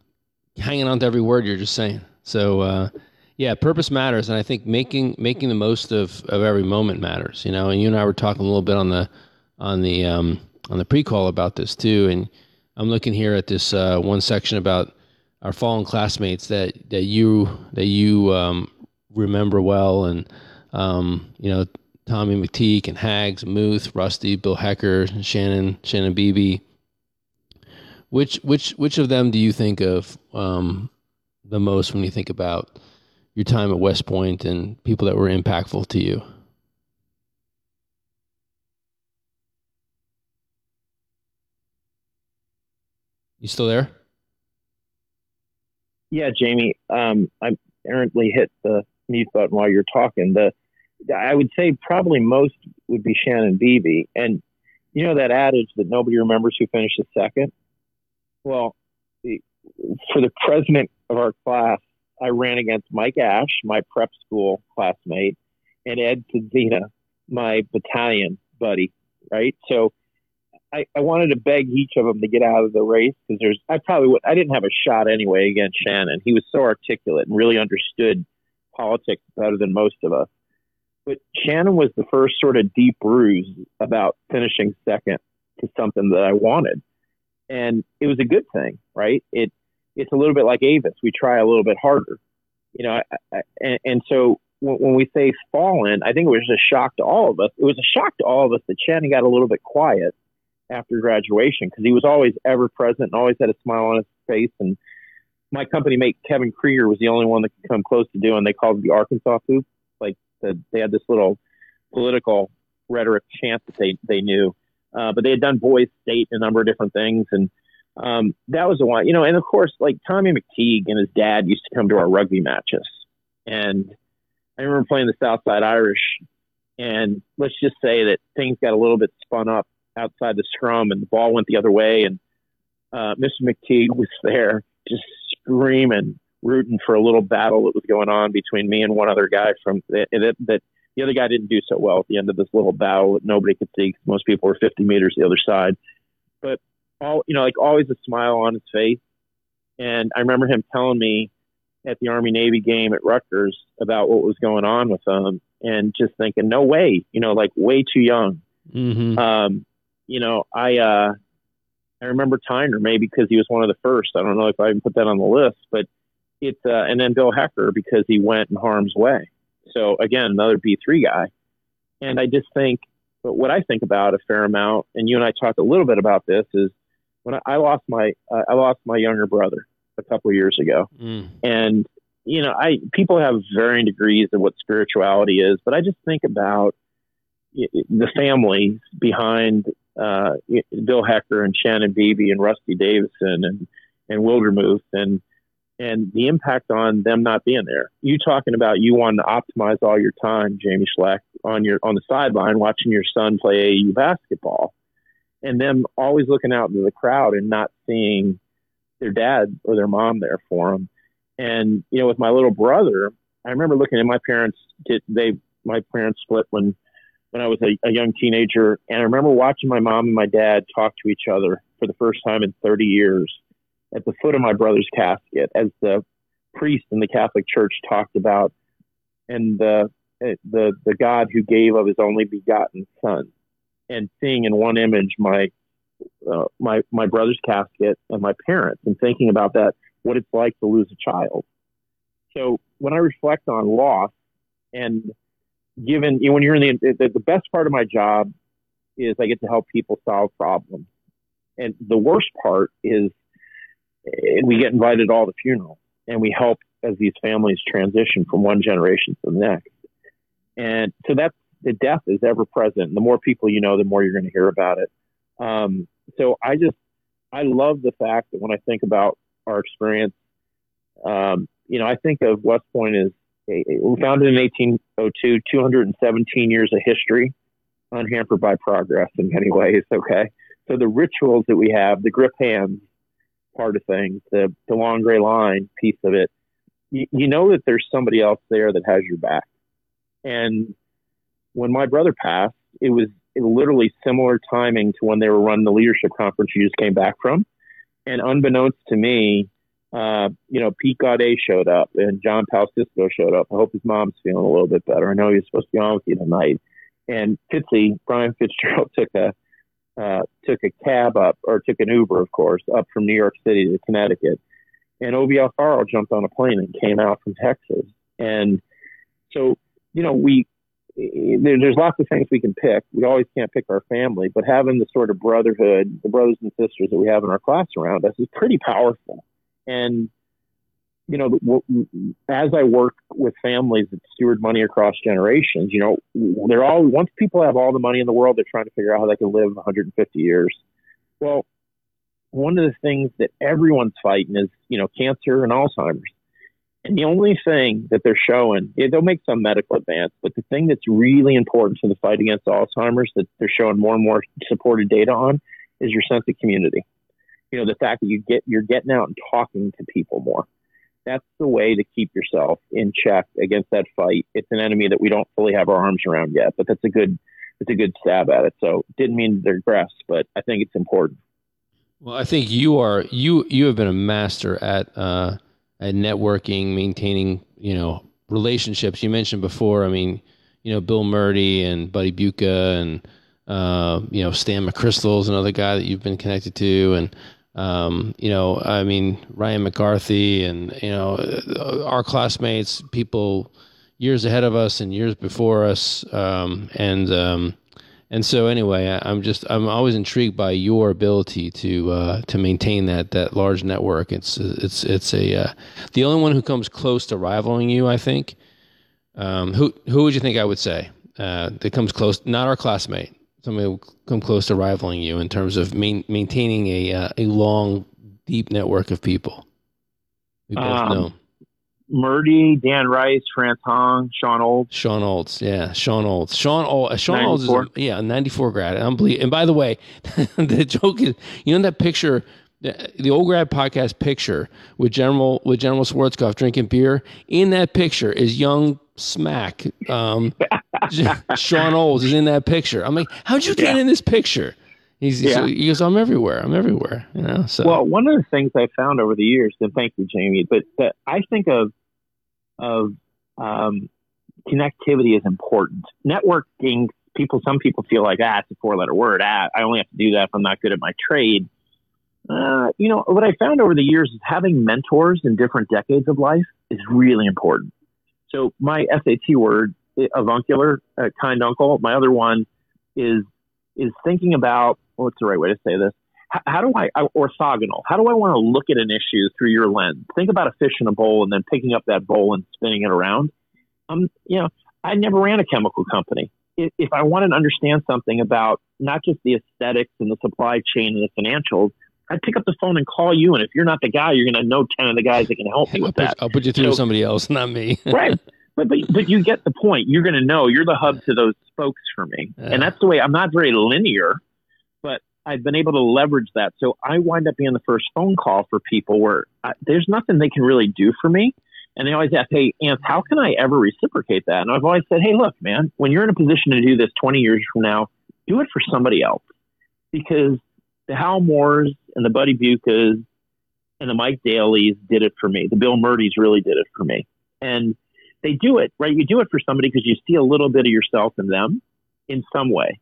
hanging on to every word you're just saying. So, uh, yeah, purpose matters. And I think making, making the most of, of every moment matters, you know, and you and I were talking a little bit on the, on the, um, on the pre-call about this too. And I'm looking here at this uh, one section about our fallen classmates that, that you that you um, remember well, and um, you know, Tommy McTeague and Hags Muth, Rusty Bill Hecker, Shannon Shannon Beebe. Which which which of them do you think of um, the most when you think about your time at West Point and people that were impactful to you? You still there? Yeah, Jamie. Um, I apparently hit the mute button while you're talking. The I would say probably most would be Shannon Beebe. And you know that adage that nobody remembers who finishes second? Well, the, for the president of our class, I ran against Mike Ash, my prep school classmate, and Ed Tedzina, my battalion buddy, right? So I, I wanted to beg each of them to get out of the race, because there's, I probably would, I didn't have a shot anyway against Shannon. He was so articulate and really understood politics better than most of us. But Shannon was the first sort of deep bruise about finishing second to something that I wanted. And it was a good thing, right? It, it's a little bit like Avis. We try a little bit harder, you know? I, I, and, and so when, when we say fallen, I think it was just a shock to all of us. It was a shock to all of us that Shannon got a little bit quiet after graduation, because he was always ever present and always had a smile on his face. And my company mate, Kevin Krieger, was the only one that could come close to doing, they called it the Arkansas poop. Like the, they had this little political rhetoric chant that they, they knew, uh, but they had done Boys State and a number of different things. And um, that was the one, you know, and of course, like Tommy McTeague and his dad used to come to our rugby matches. And I remember playing the Southside Irish, and let's just say that things got a little bit spun up outside the scrum, and the ball went the other way, and uh, Mister McTeague was there just screaming, rooting for a little battle that was going on between me and one other guy from that, that the other guy didn't do so well at the end of this little battle that nobody could see. Most people were fifty meters the other side, but all, you know, like always a smile on his face. And I remember him telling me at the Army Navy game at Rutgers about what was going on with them, and just thinking, no way, you know, like way too young. Mm-hmm. Um, You know, I uh, I remember Tyner maybe because he was one of the first. I don't know if I even put that on the list, but it's uh, and then Bill Hecker because he went in harm's way. So again, another B three guy. And I just think, but what I think about a fair amount, and you and I talked a little bit about this, is when I, I lost my uh, I lost my younger brother a couple of years ago, mm. and you know, I people have varying degrees of what spirituality is, but I just think about the families behind uh, Bill Hecker and Shannon Beebe and Rusty Davison and, and Wildermuth and, and the impact on them not being there. You talking about, you wanting to optimize all your time, Jamie Schleck, on your, on the sideline, watching your son play A A U basketball, and them always looking out into the crowd and not seeing their dad or their mom there for them. And, you know, with my little brother, I remember looking at my parents. They, my parents split when, when I was a, a young teenager. And I remember watching my mom and my dad talk to each other for the first time in thirty years at the foot of my brother's casket, as the priest in the Catholic Church talked about, and the, the, the God who gave of his only begotten son, and seeing in one image, my, uh, my, my brother's casket and my parents, and thinking about that, what it's like to lose a child. So when I reflect on loss, and given, you know, when you're in the, the, the best part of my job is I get to help people solve problems. And the worst part is we get invited to all the funerals, and we help as these families transition from one generation to the next. And so that's, the death is ever present. The more people you know, the more you're going to hear about it. Um, so I just, I love the fact that when I think about our experience, um, you know, I think of West Point as a, founded in eighteen oh two, two hundred seventeen years of history, unhampered by progress in many ways. Okay. So the rituals that we have, the grip hands part of things, the, the long gray line piece of it, you, you know that there's somebody else there that has your back. And when my brother passed, it was literally similar timing to when they were running the leadership conference you just came back from. And unbeknownst to me, uh, you know, Pete Gaudet showed up and John Palcisco showed up. I hope his mom's feeling a little bit better. I know he's supposed to be on with you tonight. And Fitzy, Brian Fitzgerald, took a uh, took a cab up, or took an Uber, of course, up from New York City to Connecticut. And Obi Alfaro jumped on a plane and came out from Texas. And so, you know, we, there's lots of things we can pick. We always can't pick our family, but having the sort of brotherhood, the brothers and sisters that we have in our class around us, is pretty powerful. And, you know, as I work with families that steward money across generations, you know, they're all, once people have all the money in the world, they're trying to figure out how they can live one hundred fifty years. Well, one of the things that everyone's fighting is, you know, cancer and Alzheimer's. And the only thing that they're showing, yeah, they'll make some medical advance, but the thing that's really important to the fight against Alzheimer's that they're showing more and more supported data on is your sense of community. You know, the fact that you get, you're getting out and talking to people more. That's the way to keep yourself in check against that fight. It's an enemy that we don't fully have our arms around yet, but that's a good, that's a good stab at it. So didn't mean to digress, but I think it's important. Well, I think you are, you, you have been a master at, uh, and networking, maintaining, you know, relationships. You mentioned before, I mean, you know, Bill Murdy and Buddy Buca and, uh, you know, Stan McChrystal's another guy that you've been connected to. And, um, you know, I mean, Ryan McCarthy and, you know, our classmates, people years ahead of us and years before us. Um, and, um, and so anyway, I, I'm just, I'm always intrigued by your ability to, uh, to maintain that, that large network. It's, it's, it's a, uh, the only one who comes close to rivaling you, I think. Um, who, who would you think I would say, uh, that comes close, not our classmate, somebody who come close to rivaling you in terms of main, maintaining a, uh, a long, deep network of people? We both um, know. Murdy, Dan Rice, France Hong, Sean Olds. Sean Olds, yeah, Sean Olds. Sean, Old, Sean Olds is a, yeah, a ninety-four grad. Unbelievable. And by the way, the joke is, you know that picture, the, the Old Grad Podcast picture with General with General Schwarzkopf drinking beer? In that picture is young smack. Um, Sean Olds is in that picture. I'm like, how'd you get yeah. in this picture? He's, he's, yeah. He goes, I'm everywhere. I'm everywhere. You know. So. Well, one of the things I found over the years, and thank you, Jamie, but that I think of, of um, connectivity is important. Networking, people, some people feel like, ah, it's a four-letter word. Ah, I only have to do that if I'm not good at my trade. Uh, you know, what I found over the years is having mentors in different decades of life is really important. So my S A T word, avuncular, uh, kind uncle, my other one is is thinking about, well, what's the right way to say this? How, how do I, orthogonal, how do I want to look at an issue through your lens? Think about a fish in a bowl and then picking up that bowl and spinning it around. Um, you know, I never ran a chemical company. If, if I wanted to understand something about not just the aesthetics and the supply chain and the financials, I'd pick up the phone and call you. And if you're not the guy, you're going to know ten of the guys that can help you with that. I'll put you through so, somebody else, not me. Right. But, but but you get the point. You're going to know you're the hub to those folks for me. Yeah. And that's the way. I'm not very linear, but I've been able to leverage that. So I wind up being the first phone call for people where I, there's nothing they can really do for me. And they always ask, hey, Ants, how can I ever reciprocate that? And I've always said, hey, look, man, when you're in a position to do this twenty years from now, do it for somebody else. Because the Hal Moores and the Buddy Buchas and the Mike Dalys did it for me. The Bill Murdys really did it for me. And they do it, right? You do it for somebody because you see a little bit of yourself in them in some way.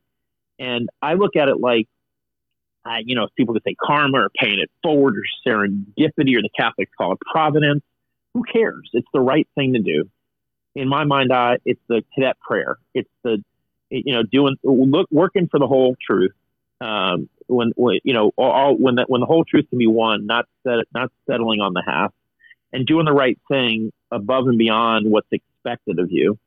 And I look at it like, uh, you know, people could say karma or paying it forward or serendipity, or the Catholics call it providence. Who cares? It's the right thing to do. In my mind, I, it's the cadet prayer. It's the, you know, doing, look, working for the whole truth. Um, when, when, you know, all, when the, when the whole truth can be won, not set, not settling on the half, and doing the right thing above and beyond what's expected of you.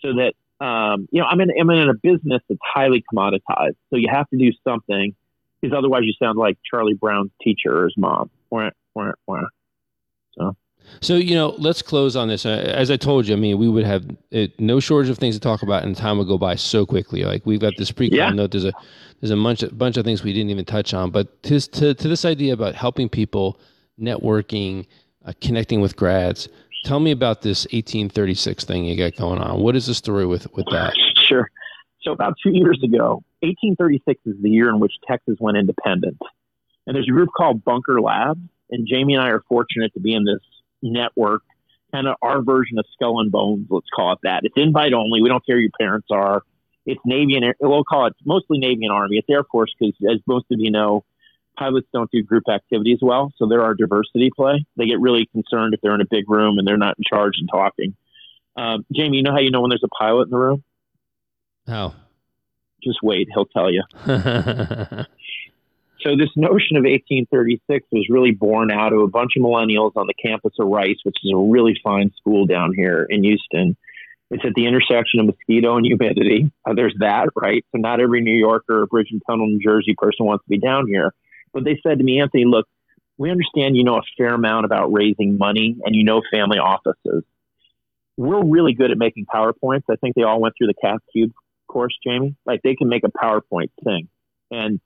So that, um, you know, I'm in, I'm in a business that's highly commoditized. So you have to do something, because otherwise you sound like Charlie Brown's teacher or his mom. Wah, wah, wah. So. So, you know, let's close on this. As I told you, I mean, we would have it, no shortage of things to talk about, and time would go by so quickly. Like, we've got this pre-con yeah. note. There's a there's a bunch of, bunch of things we didn't even touch on. But to to, to this idea about helping people, networking, uh, connecting with grads, tell me about this eighteen thirty-six thing you got going on. What is the story with, with that? Sure. So about two years ago, eighteen thirty-six is the year in which Texas went independent. And there's a group called Bunker Labs, and Jamie and I are fortunate to be in this network, kind of our version of Skull and Bones, let's call it that. It's invite only. We don't care who your parents are. It's Navy and Air, we'll call it mostly Navy and Army. It's Air Force, because as most of you know, pilots don't do group activities well, so they're our diversity play. They get really concerned if they're in a big room and they're not in charge and talking. Um, Jamie, you know how you know when there's a pilot in the room? How? Just wait, he'll tell you. So this notion of eighteen thirty-six was really born out of a bunch of millennials on the campus of Rice, which is a really fine school down here in Houston. It's at the intersection of mosquito and humidity. Uh, there's that, right? So not every New Yorker or Bridge and Tunnel, New Jersey person wants to be down here. But they said to me, Anthony, look, we understand you know a fair amount about raising money and you know family offices. We're really good at making PowerPoints. I think they all went through the Cath Cube course, Jamie. Like, they can make a PowerPoint thing. And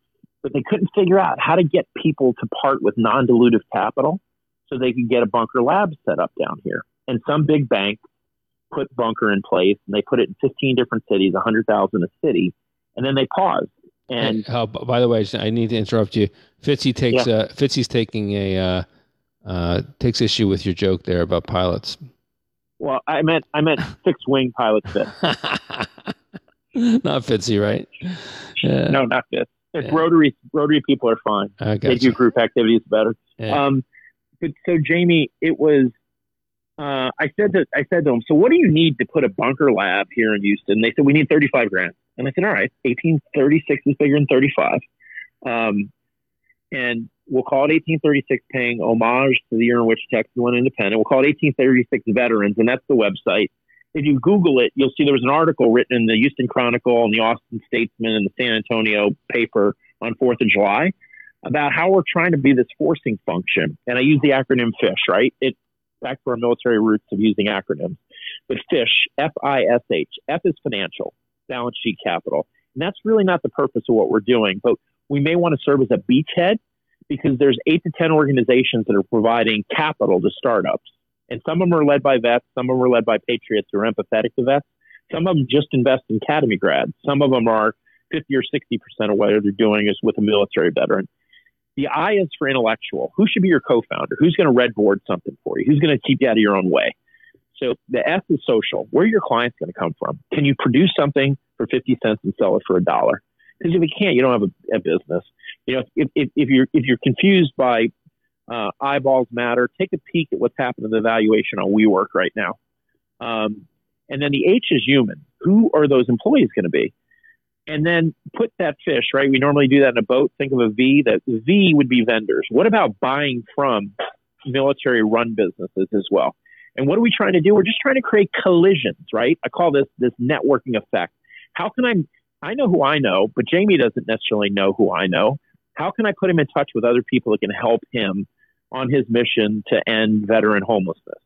but they couldn't figure out how to get people to part with non-dilutive capital so they could get a Bunker Lab set up down here. And some big bank put Bunker in place, and they put it in fifteen different cities, one hundred thousand a city, and then they paused. And, and uh, by the way, I need to interrupt you. Fitzy takes yeah. uh, Fitzy's taking a uh, uh, takes issue with your joke there about pilots. Well, I meant I meant fixed wing pilots. Not Fitzy, right? Yeah. No, not Fitz. It's yeah. rotary. Rotary people are fine. I gotcha. They do group activities better. Yeah. Um, but so Jamie, it was. Uh, I said that I said to them, so what do you need to put a Bunker Lab here in Houston? They said we need thirty-five grand, and I said, all right, eighteen thirty-six is bigger than thirty-five, um, and we'll call it eighteen thirty-six, paying homage to the year in which Texas went independent. We'll call it eighteen thirty-six Veterans, and that's the website. If you Google it, you'll see there was an article written in the Houston Chronicle and the Austin Statesman and the San Antonio paper on fourth of July about how we're trying to be this forcing function. And I use the acronym FISH, right? It's back to our military roots of using acronyms. But FISH, F I S H, F is financial, balance sheet capital. And that's really not the purpose of what we're doing. But we may want to serve as a beachhead, because there's eight to ten organizations that are providing capital to startups. And some of them are led by vets. Some of them are led by patriots who are empathetic to vets. Some of them just invest in academy grads. Some of them are fifty or sixty percent of what they're doing is with a military veteran. The I is for intellectual. Who should be your co-founder? Who's going to redboard something for you? Who's going to keep you out of your own way? So the S is social. Where are your clients going to come from? Can you produce something for fifty cents and sell it for a dollar? Because if you can't, you don't have a, a business. You know, if, if, if you're if you're confused by Uh, eyeballs matter. Take a peek at what's happened to the valuation on WeWork right now. Um, and then the H is human. Who are those employees going to be? And then put that fish, right? We normally do that in a boat. Think of a V. That V would be vendors. What about buying from military-run businesses as well? And what are we trying to do? We're just trying to create collisions, right? I call this this networking effect. How can I, I know who I know, but Jamie doesn't necessarily know who I know. How can I put him in touch with other people that can help him on his mission to end veteran homelessness,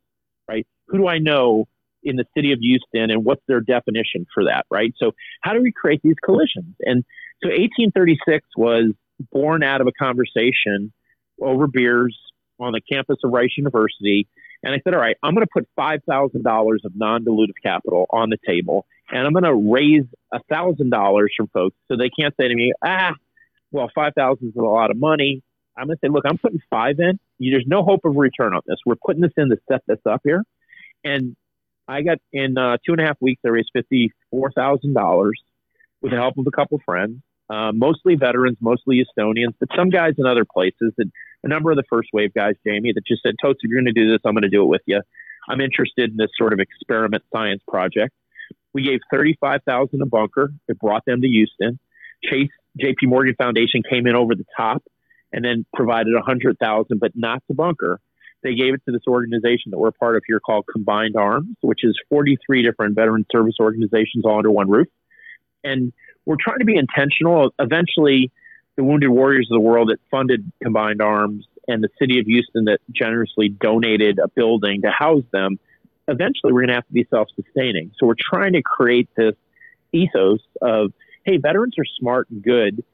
right? Who do I know in the city of Houston, and what's their definition for that, right? So how do we create these collisions? And so eighteen thirty-six was born out of a conversation over beers on the campus of Rice University. And I said, all right, I'm going to put five thousand dollars of non-dilutive capital on the table, and I'm going to raise one thousand dollars from folks so they can't say to me, ah, well, five thousand dollars is a lot of money. I'm going to say, look, I'm putting five in. There's no hope of return on this. We're putting this in to set this up here. And I got in uh, two and a half weeks, I raised fifty-four thousand dollars with the help of a couple friends, uh, mostly veterans, mostly Estonians, but some guys in other places, and a number of the first wave guys, Jamie, that just said, Totes, if you're going to do this, I'm going to do it with you. I'm interested in this sort of experiment science project. We gave thirty-five thousand dollars a bunker. It brought them to Houston. Chase J P Morgan Foundation came in over the top and then provided one hundred thousand dollars, but not the bunker. They gave it to this organization that we're part of here called Combined Arms, which is forty-three different veteran service organizations all under one roof. And we're trying to be intentional. Eventually, the Wounded Warriors of the World that funded Combined Arms and the city of Houston that generously donated a building to house them, eventually we're going to have to be self-sustaining. So we're trying to create this ethos of, hey, veterans are smart and good.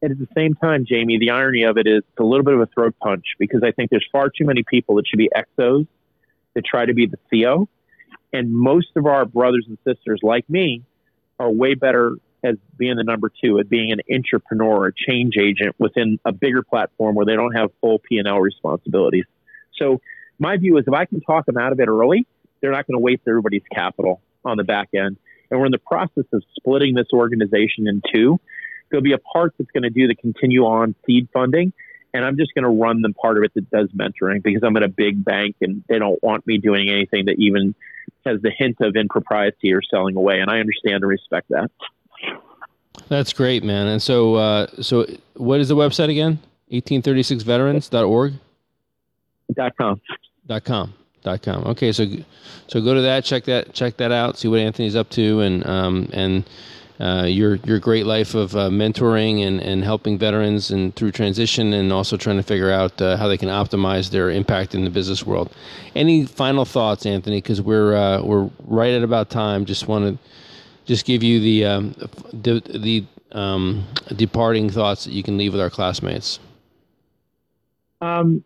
And at the same time, Jamie, the irony of it is it's a little bit of a throat punch, because I think there's far too many people that should be exos that try to be the C O. And most of our brothers and sisters, like me, are way better as being the number two, at being an entrepreneur or change agent within a bigger platform where they don't have full P and L responsibilities. So my view is if I can talk them out of it early, they're not going to waste everybody's capital on the back end. And we're in the process of splitting this organization in two. There'll be a part that's going to do the continue on seed funding, and I'm just going to run the part of it that does mentoring, because I'm at a big bank and they don't want me doing anything that even has the hint of impropriety or selling away. And I understand and respect that. That's great, man. And so, uh, so what is the website again? eighteen thirty-six veterans dot org? Dot com. Dot com. Dot com. Okay. So, so go to that, check that, check that out, see what Anthony's up to. And, um, and, Uh, your your great life of uh, mentoring and, and helping veterans and through transition, and also trying to figure out uh, how they can optimize their impact in the business world. Any final thoughts, Anthony? Because we're uh, we're right at about time. Just want to just give you the um, the, the um, departing thoughts that you can leave with our classmates. Um,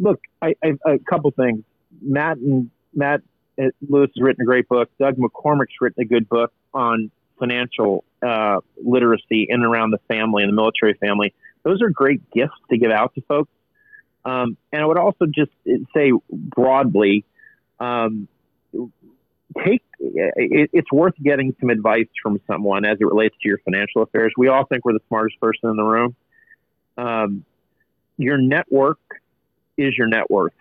look, I, I, a couple things. Matt and Matt Lewis has written a great book. Doug McCormick's written a good book on financial uh, literacy in and around the family and the military family. Those are great gifts to give out to folks. Um, and I would also just say broadly, um, take it, it's worth getting some advice from someone as it relates to your financial affairs. We all think we're the smartest person in the room. Um, your network is your net worth.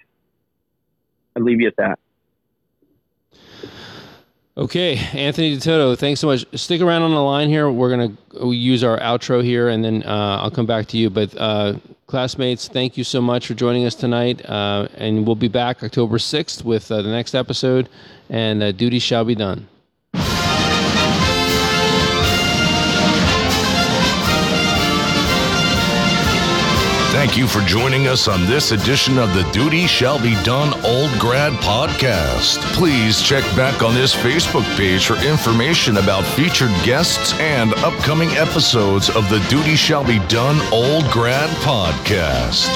I leave you at that. Okay, Anthony DeToto, thanks so much. Stick around on the line here. We're going to use our outro here, and then uh, I'll come back to you. But uh, classmates, thank you so much for joining us tonight. Uh, and we'll be back October sixth with uh, the next episode, and uh, duty shall be done. Thank you for joining us on this edition of the Duty Shall Be Done Old Grad Podcast. Please check back on this Facebook page for information about featured guests and upcoming episodes of the Duty Shall Be Done Old Grad Podcast.